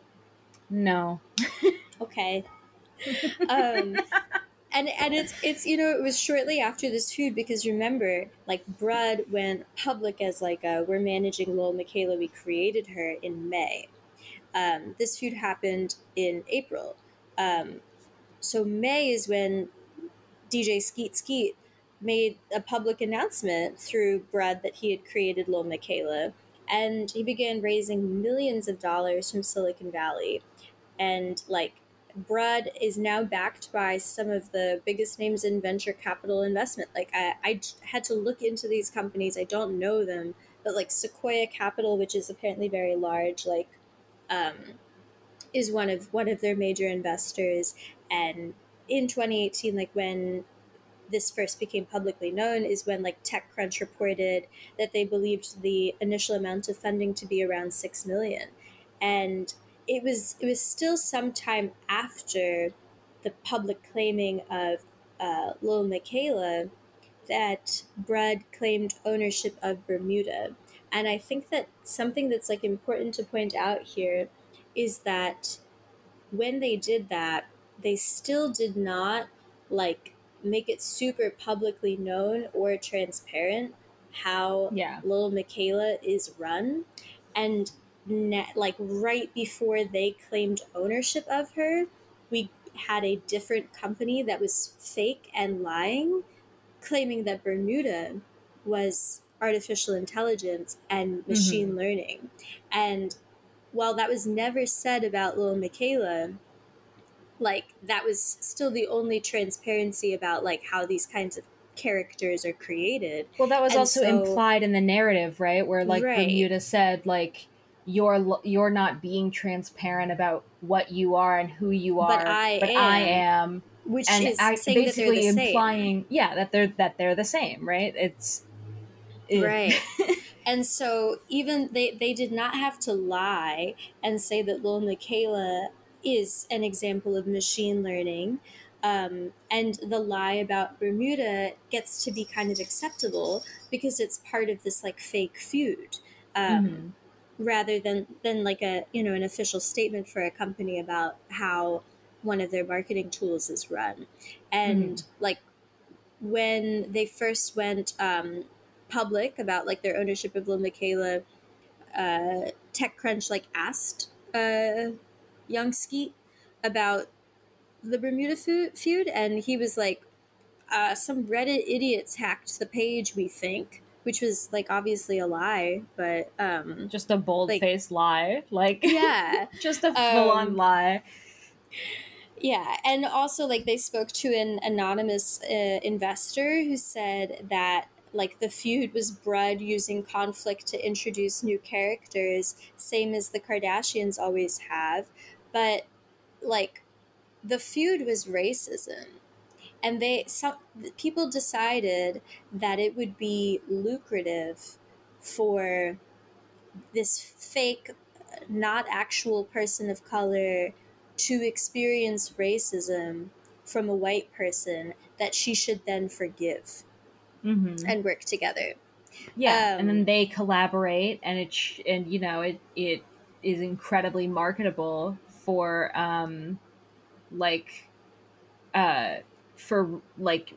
No. Okay. And it's you know, it was shortly after this feud, because remember, like, Brud went public as, like, we're managing Lil Miquela, we created her, in May. This feud happened in April. So May is when DJ Skeet Skeet made a public announcement through Brud that he had created Lil Miquela, and he began raising millions of dollars from Silicon Valley. And like Brud is now backed by some of the biggest names in venture capital investment. Like I had to look into these companies. I don't know them, but like Sequoia Capital, which is apparently very large, like is one of their major investors. And in 2018, like when this first became publicly known, is when like TechCrunch reported that they believed the initial amount of funding to be around 6 million. And it was still some time after the public claiming of Lil Miquela that Brud claimed ownership of Bermuda. And I think that something that's like important to point out here is that when they did that, they still did not like make it super publicly known or transparent how Lil Miquela is run. And like right before they claimed ownership of her, we had a different company that was fake and lying, claiming that Bermuda was artificial intelligence and machine learning. And while that was never said about Lil Miquela, like that was still the only transparency about like how these kinds of characters are created. Well, that was and also implied in the narrative, right? Where like Bermuda said, like, you're not being transparent about what you are and who you are, but I am. Which and is saying basically that they're the implying, same. Yeah, that they're the same, right? Right. And so even they did not have to lie and say that Lil Miquela is an example of machine learning. And the lie about Bermuda gets to be kind of acceptable because it's part of this like fake feud, rather than like a, you know, an official statement for a company about how one of their marketing tools is run. And like when they first went public about like their ownership of Lil Miquela, TechCrunch like asked Young Skeet about the Bermuda feud, and he was like, some Reddit idiots hacked the page, we think. Which was like obviously a lie, but just a bold-faced lie, like just a full-on lie. Yeah, and also like they spoke to an anonymous investor who said that like the feud was Brud using conflict to introduce new characters, same as the Kardashians always have, but like the feud was racism. And people decided that it would be lucrative for this fake, not actual person of color to experience racism from a white person that she should then forgive and work together. Yeah, and then they collaborate, and it is incredibly marketable for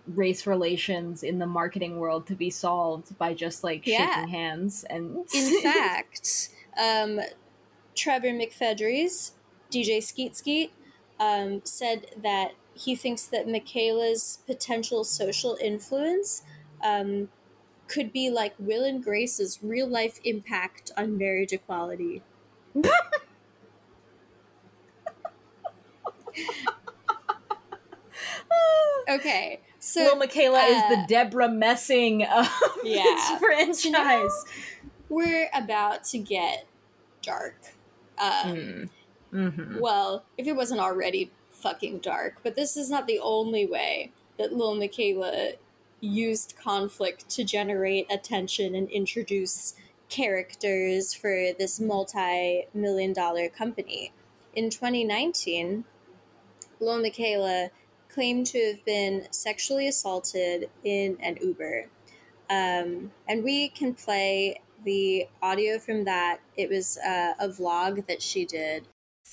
race relations in the marketing world to be solved by just like shaking hands. And in fact, Trevor McFedries, DJ Skeet Skeet, said that he thinks that Miquela's potential social influence could be like Will and Grace's real life impact on marriage equality. Okay, so Lil Miquela is the Deborah Messing of this franchise. You know, we're about to get dark. Well, if it wasn't already fucking dark, but this is not the only way that Lil Miquela used conflict to generate attention and introduce characters for this multi-million-dollar company. In 2019, Lil Miquela claimed to have been sexually assaulted in an Uber. And we can play the audio from that. It was a vlog that she did.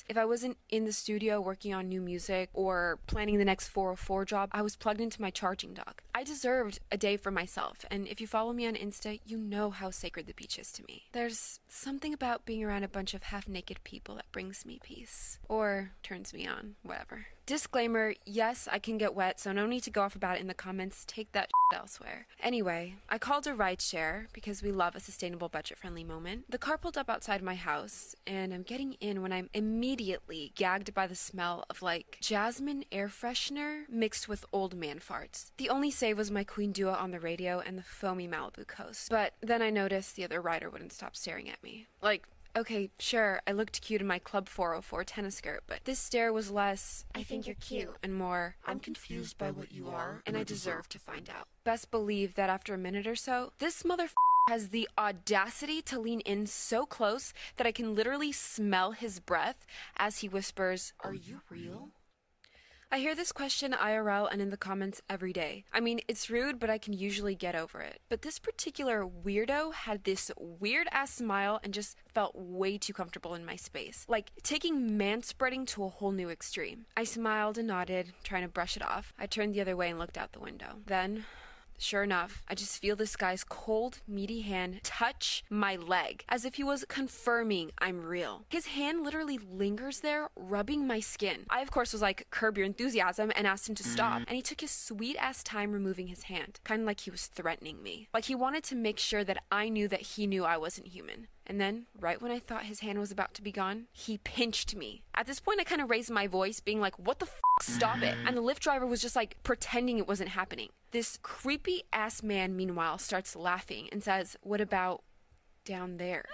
If I wasn't in the studio working on new music or planning the next 404 job, I was plugged into my charging dock. I deserved a day for myself, and if you follow me on Insta, you know how sacred the beach is to me. There's something about being around a bunch of half-naked people that brings me peace, or turns me on, whatever. Disclaimer, yes, I can get wet, so no need to go off about it in the comments. Take that shit elsewhere. Anyway, I called a rideshare because we love a sustainable, budget-friendly moment. The car pulled up outside my house, and I'm getting in when I'm immediately gagged by the smell of, like, jasmine air freshener mixed with old man farts. The only save was my Queen Dua on the radio and the foamy Malibu coast. But then I noticed the other rider wouldn't stop staring at me. Like, Okay, sure, I looked cute in my Club 404 tennis skirt, but this stare was less, I think you're cute, and more, I'm confused by what you are, and I deserve to find out. Best believe that after a minute or so, this motherfucker has the audacity to lean in so close that I can literally smell his breath as he whispers, "Are you real?" I hear this question IRL and in the comments every day. I mean, it's rude, but I can usually get over it. But this particular weirdo had this weird-ass smile and just felt way too comfortable in my space. Like, taking manspreading to a whole new extreme. I smiled and nodded, trying to brush it off. I turned the other way and looked out the window. Then, sure enough, I just feel this guy's cold, meaty hand touch my leg, as if he was confirming I'm real. His hand literally lingers there, rubbing my skin. I, of course, was like, curb your enthusiasm, and asked him to stop, and he took his sweet-ass time removing his hand, kind of like he was threatening me. Like he wanted to make sure that I knew that he knew I wasn't human. And then, right when I thought his hand was about to be gone, he pinched me. At this point, I kind of raised my voice, being like, what the f***, stop it? And the Lyft driver was just like, pretending it wasn't happening. This creepy-ass man, meanwhile, starts laughing and says, what about down there?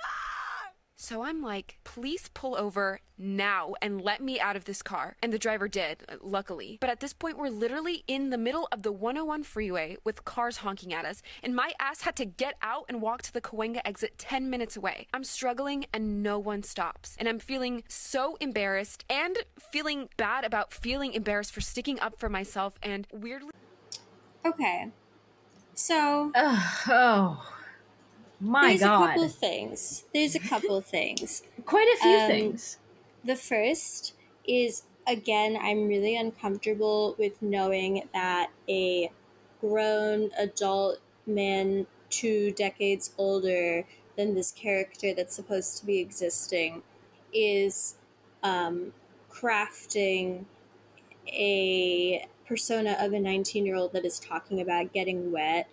So I'm like, please pull over now and let me out of this car. And the driver did, luckily. But at this point, we're literally in the middle of the 101 freeway with cars honking at us, and my ass had to get out and walk to the Cahuenga exit 10 minutes away. I'm struggling and no one stops. And I'm feeling so embarrassed and feeling bad about feeling embarrassed for sticking up for myself and weirdly... Okay, so... My God. There's a couple things. Quite a few things. The first is, again, I'm really uncomfortable with knowing that a grown adult man 2 decades older than this character that's supposed to be existing is crafting a persona of a 19-year-old that is talking about getting wet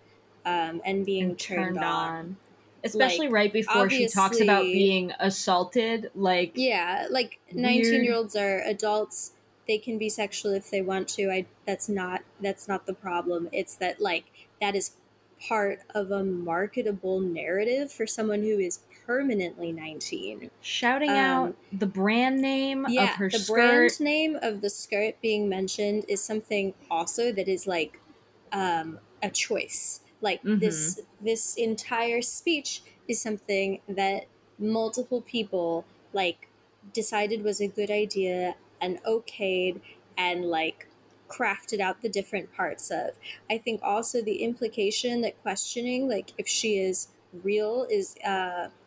and being turned on. Especially like, right before she talks about being assaulted, like... Yeah, like, 19-year-olds are adults. They can be sexual if they want to. That's not the problem. It's that, like, that is part of a marketable narrative for someone who is permanently 19. Shouting out the brand name of her skirt. Yeah, the brand name of the skirt being mentioned is something also that is, like, a choice. Like, this entire speech is something that multiple people, like, decided was a good idea and okayed and, like, crafted out the different parts of. I think also the implication that questioning, like, if she is real is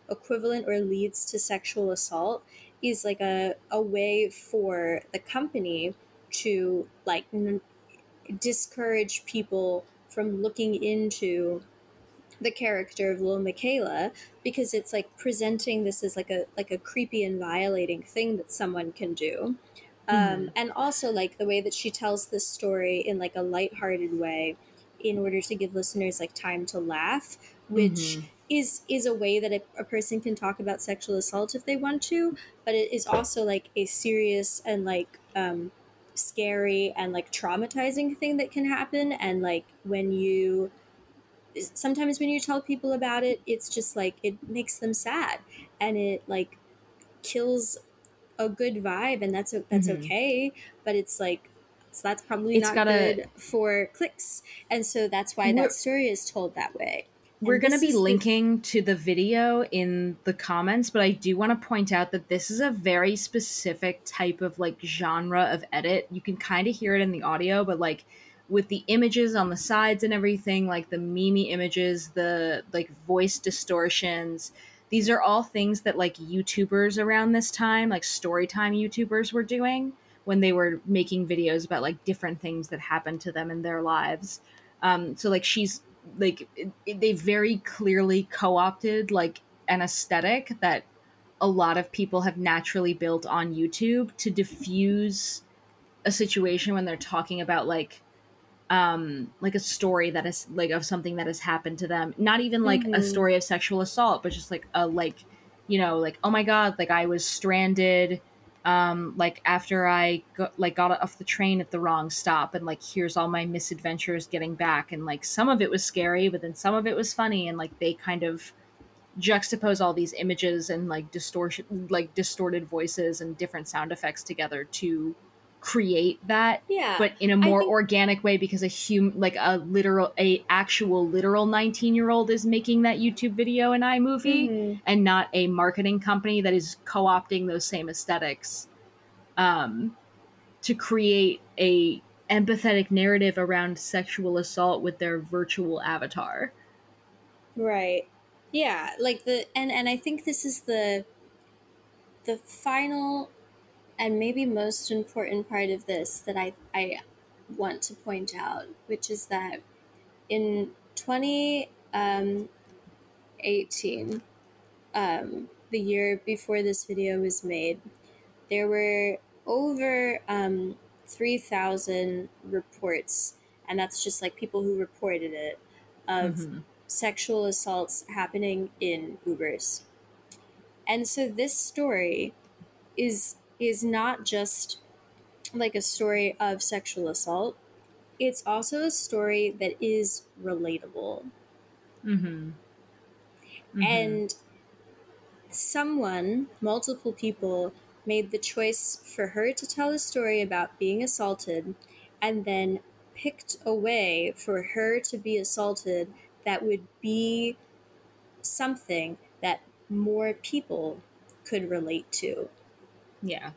equivalent or leads to sexual assault is, like, a way for the company to, like, discourage people from looking into the character of Lil Miquela, because it's like presenting this as like a creepy and violating thing that someone can do. And also like the way that she tells this story in like a lighthearted way in order to give listeners like time to laugh, which is a way that a person can talk about sexual assault if they want to, but it is also like a serious and like, scary and like traumatizing thing that can happen. And like when you tell people about it, it's just like it makes them sad and it like kills a good vibe, and that's okay, but it's like that's probably good for clicks, and so that's why that story is told that way. We're going to be linking to the video in the comments, but I do want to point out that this is a very specific type of, like, genre of edit. You can kind of hear it in the audio, but, like, with the images on the sides and everything, like, the meme images, the, like, voice distortions, these are all things that, like, YouTubers around this time, like, storytime YouTubers were doing when they were making videos about, like, different things that happened to them in their lives. So, like, she's... like they very clearly co-opted like an aesthetic that a lot of people have naturally built on YouTube to diffuse a situation when they're talking about like a story that is like of something that has happened to them, not even like a story of sexual assault, but just like a like, you know, like, oh my God, like I was stranded like after I got off the train at the wrong stop, and like here's all my misadventures getting back, and like some of it was scary but then some of it was funny, and like they kind of juxtapose all these images and like distortion, like distorted voices and different sound effects together to create that, but in a more organic way, because a actual literal 19-year-old is making that YouTube video and iMovie, and not a marketing company that is co-opting those same aesthetics to create a empathetic narrative around sexual assault with their virtual avatar. Right. Yeah, like and I think this is the final and maybe most important part of this that I want to point out, which is that in 2018, the year before this video was made, there were over 3,000 reports, and that's just like people who reported it, of sexual assaults happening in Ubers. And so this story is not just like a story of sexual assault. It's also a story that is relatable. And multiple people made the choice for her to tell a story about being assaulted, and then picked a way for her to be assaulted that would be something that more people could relate to. Yeah.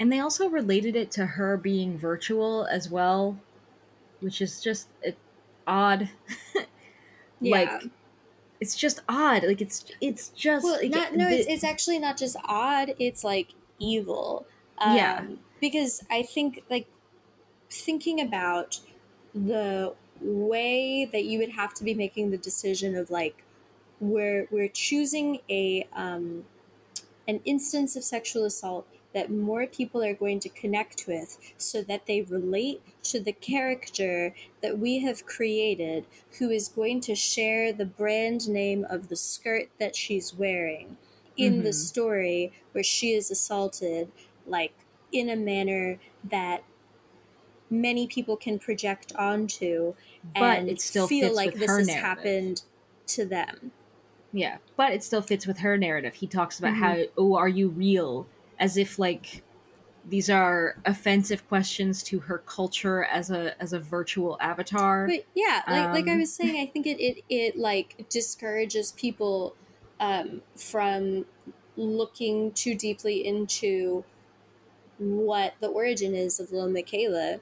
And they also related it to her being virtual as well, which is just odd. Like, it's just odd. Like, it's just... Well, it's actually not just odd. It's, like, evil. Because I think, like, thinking about the way that you would have to be making the decision of, like, we're choosing an instance of sexual assault that more people are going to connect with, so that they relate to the character that we have created, who is going to share the brand name of the skirt that she's wearing in the story where she is assaulted, like, in a manner that many people can project onto, but and it still feel fits like with this her has narrative. Happened to them. Yeah, but it still fits with her narrative. He talks about how, are you real? As if, like, these are offensive questions to her culture as a virtual avatar. But yeah, like I was saying, I think it like discourages people from looking too deeply into what the origin is of Lil Miquela,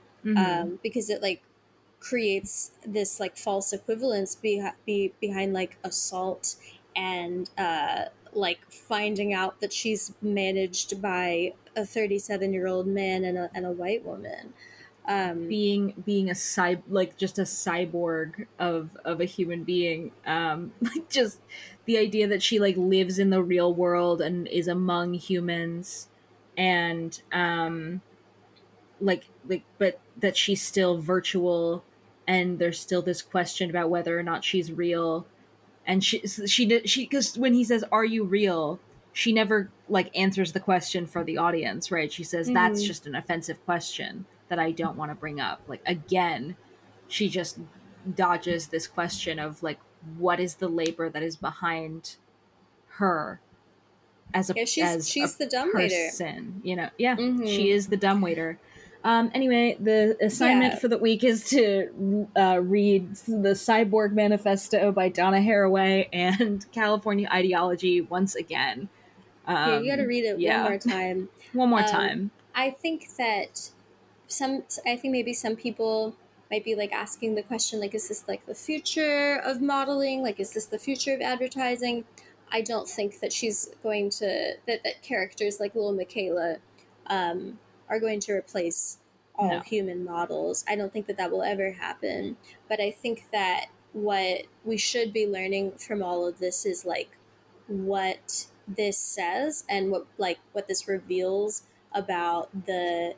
because it like creates this like false equivalence behind like assault and like finding out that she's managed by a 37-year-old man and a white woman, being a just a cyborg of a human being, like just the idea that she like lives in the real world and is among humans, and but that she's still virtual. And there's still this question about whether or not she's real. And she because when he says, "Are you real?" she never like answers the question for the audience, right? She says, "That's just an offensive question that I don't want to bring up." Like, again, she just dodges this question of like, what is the labor that is behind her as a she's the dumbwaiter person, you know? Yeah, she is the dumbwaiter. Anyway, the assignment for the week is to read The Cyborg Manifesto by Donna Haraway and California Ideology once again. Yeah, you gotta read it one more time. One more time. I think that maybe some people might be like asking the question, like, is this like the future of modeling? Like, is this the future of advertising? I don't think that she's going to, that characters like Lil Miquela, are going to replace all human models. I don't think that will ever happen. But I think that what we should be learning from all of this is like what this says and what this reveals about the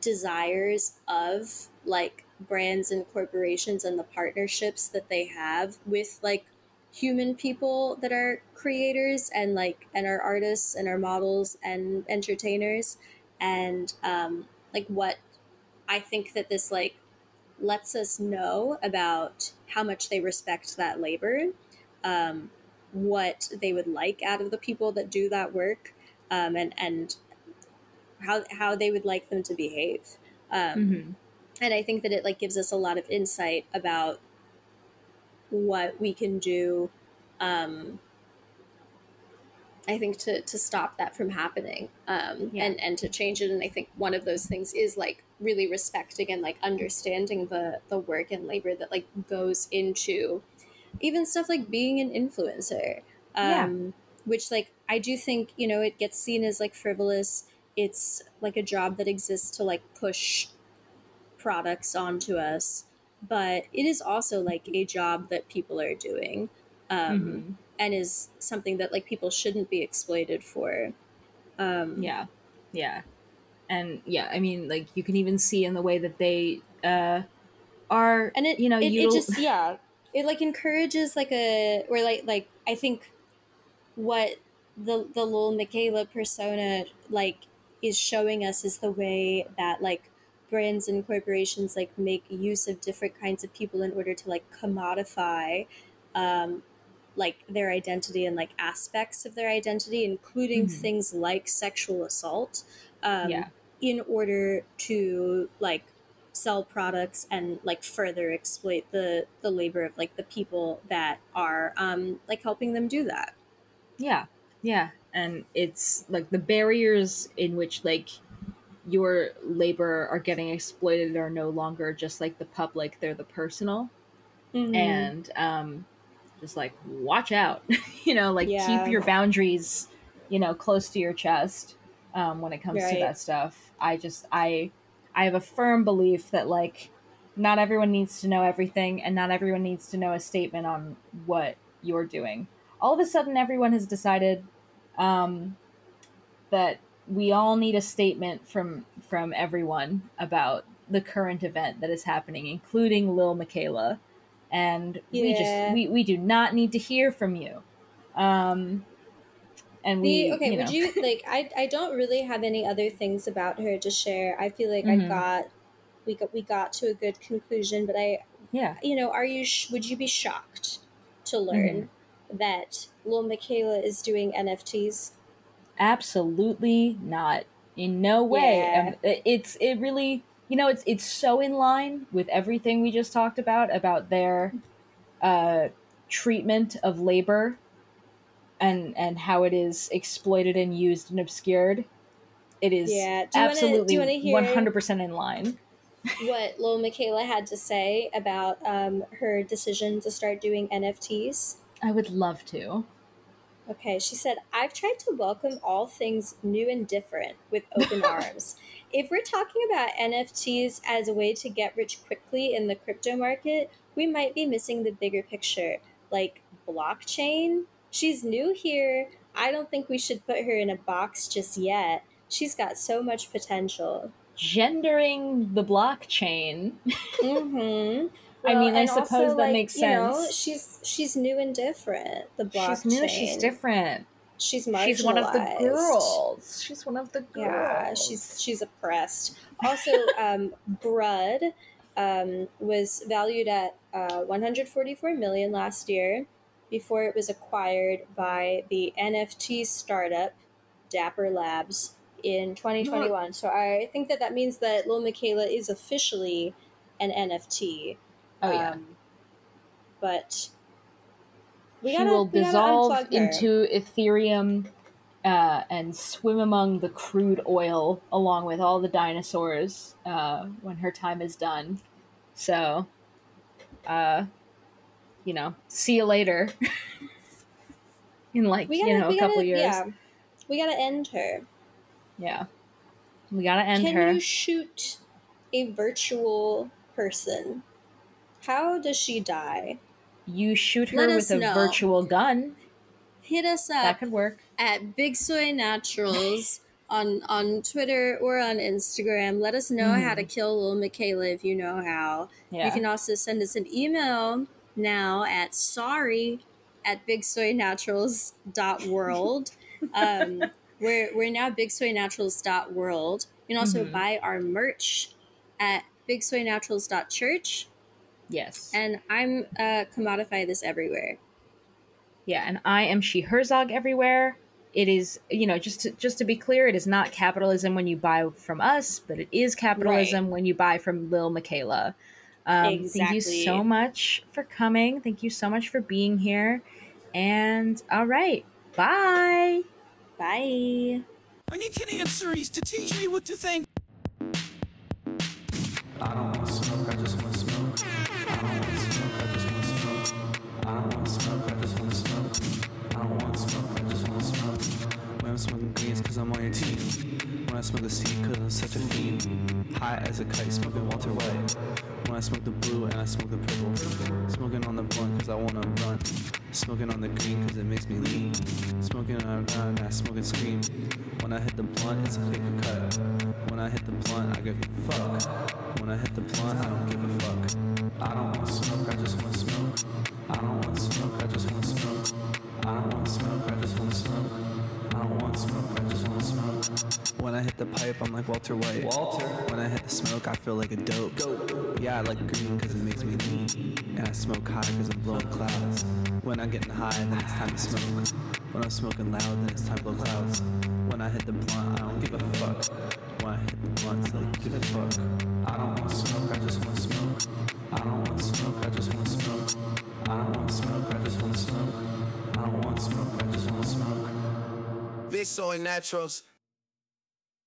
desires of like brands and corporations and the partnerships that they have with like human people that are creators and like and are artists and are models and entertainers. And like what I think that this like lets us know about how much they respect that labor, what they would like out of the people that do that work, and how they would like them to behave. Mm-hmm. And I think that it like gives us a lot of insight about what we can do, I think, to stop that from happening, and to change it. And I think one of those things is like really respecting and like understanding the work and labor that like goes into even stuff like being an influencer, which like I do think, you know, it gets seen as like frivolous. It's like a job that exists to like push products onto us, but it is also like a job that people are doing, mm-hmm. and is something that like people shouldn't be exploited for. I mean, like you can even see in the way that they are, and it, you know, it just it like encourages like a, or like I think what the Lil Miquela persona like is showing us is the way that like brands and corporations like make use of different kinds of people in order to like commodify like their identity and like aspects of their identity, including mm-hmm. things like sexual assault, in order to like sell products and like further exploit the labor of like the people that are like helping them do that. Yeah. And it's like the barriers in which like your labor are getting exploited are no longer just like the public, they're the personal. Mm-hmm. And just like watch out, you know, like keep your boundaries, you know, close to your chest when it comes to that stuff. I have a firm belief that like not everyone needs to know everything, and not everyone needs to know a statement on what you're doing. All of a sudden, everyone has decided that we all need a statement from everyone about the current event that is happening, including Lil Miquela. And we do not need to hear from you. You like? I don't really have any other things about her to share. I feel like mm-hmm. we got to a good conclusion. But would you be shocked to learn mm-hmm. that Lil Miquela is doing NFTs? Absolutely not. In no way. It really. You know, it's so in line with everything we just talked about their treatment of labor and how it is exploited and used and obscured. It is absolutely 100% in line. What Lil Miquela had to say about her decision to start doing NFTs? I would love to. Okay, she said, "I've tried to welcome all things new and different with open arms. If we're talking about NFTs as a way to get rich quickly in the crypto market, we might be missing the bigger picture, like blockchain. She's new here. I don't think we should put her in a box just yet. She's got so much potential." Gendering the blockchain. Mm-hmm. Well, I mean, I suppose also, that makes sense. You know, she's new and different. The blockchain. She's new. She's different. She's marginalized. She's one of the girls. Yeah, she's oppressed. Also, Brud was valued at $144 million last year before it was acquired by the NFT startup Dapper Labs in 2021. So I think that means that Lil Miquela is officially an NFT. Oh, yeah. But she will dissolve into Ethereum and swim among the crude oil along with all the dinosaurs when her time is done. So, you know, see you later in like, a couple years. Yeah. We gotta end her. Yeah. We gotta end her. Can you shoot a virtual person? How does she die? You shoot her with a virtual gun. Hit us up. That could work. At Big Soy Naturals on Twitter or on Instagram. Let us know how to kill Lil Miquela if you know how. Yeah. You can also send us an email now at sorry@bigsoynaturals.world. We're now bigsoynaturals.world. You can also buy our merch at bigsoynaturals.church. Yes. And I'm commodify this everywhere. Yeah, and I am she Herzog everywhere. It is, you know, just to be clear, it is not capitalism when you buy from us, but it is capitalism when you buy from Lil Miquela. Exactly. Thank you so much for coming. Thank you so much for being here. And all right, bye. Bye. I need Kenny and Cerise to teach me what to think. I don't want to smoke, I just want to smoke. I don't want to smoke, I just want to smoke. I don't want to smoke, I just want to smoke. I don't want to smoke, I just want to smoke. When I'm smoking beans, cause I'm on your team. When I smoke the sea, cause I'm such a fiend. High as a kite, smoking Walter White. When I smoke the blue and I smoke the purple. Smoking on the blunt, cause I wanna run. Smoking on the green, cause it makes me lean. Smoking on the ground, I smoke and scream. When I hit the blunt, it's a paper cut. When I hit the blunt, I give a fuck. When I hit the blunt, I don't give a fuck. I don't wanna smoke, I just wanna smoke. I don't wanna smoke, I just wanna smoke. I don't wanna smoke, I just wanna smoke. I don't want smoke, I just want smoke. When I hit the pipe, I'm like Walter White. Walter. When I hit the smoke, I feel like a dope. Dope. Yeah, I like green cause it makes me lean. And I smoke high cause I'm blowing clouds. When I'm getting high, then it's time to smoke. When I'm smoking loud, then it's time to blow clouds. When I hit the blunt, I don't give a fuck. When I hit the blunt, it's like, give a fuck. I don't want smoke, I just want smoke. I don't want smoke, I just want smoke. I don't want smoke, I just want smoke. I don't want smoke, I just want smoke. Big soy naturals.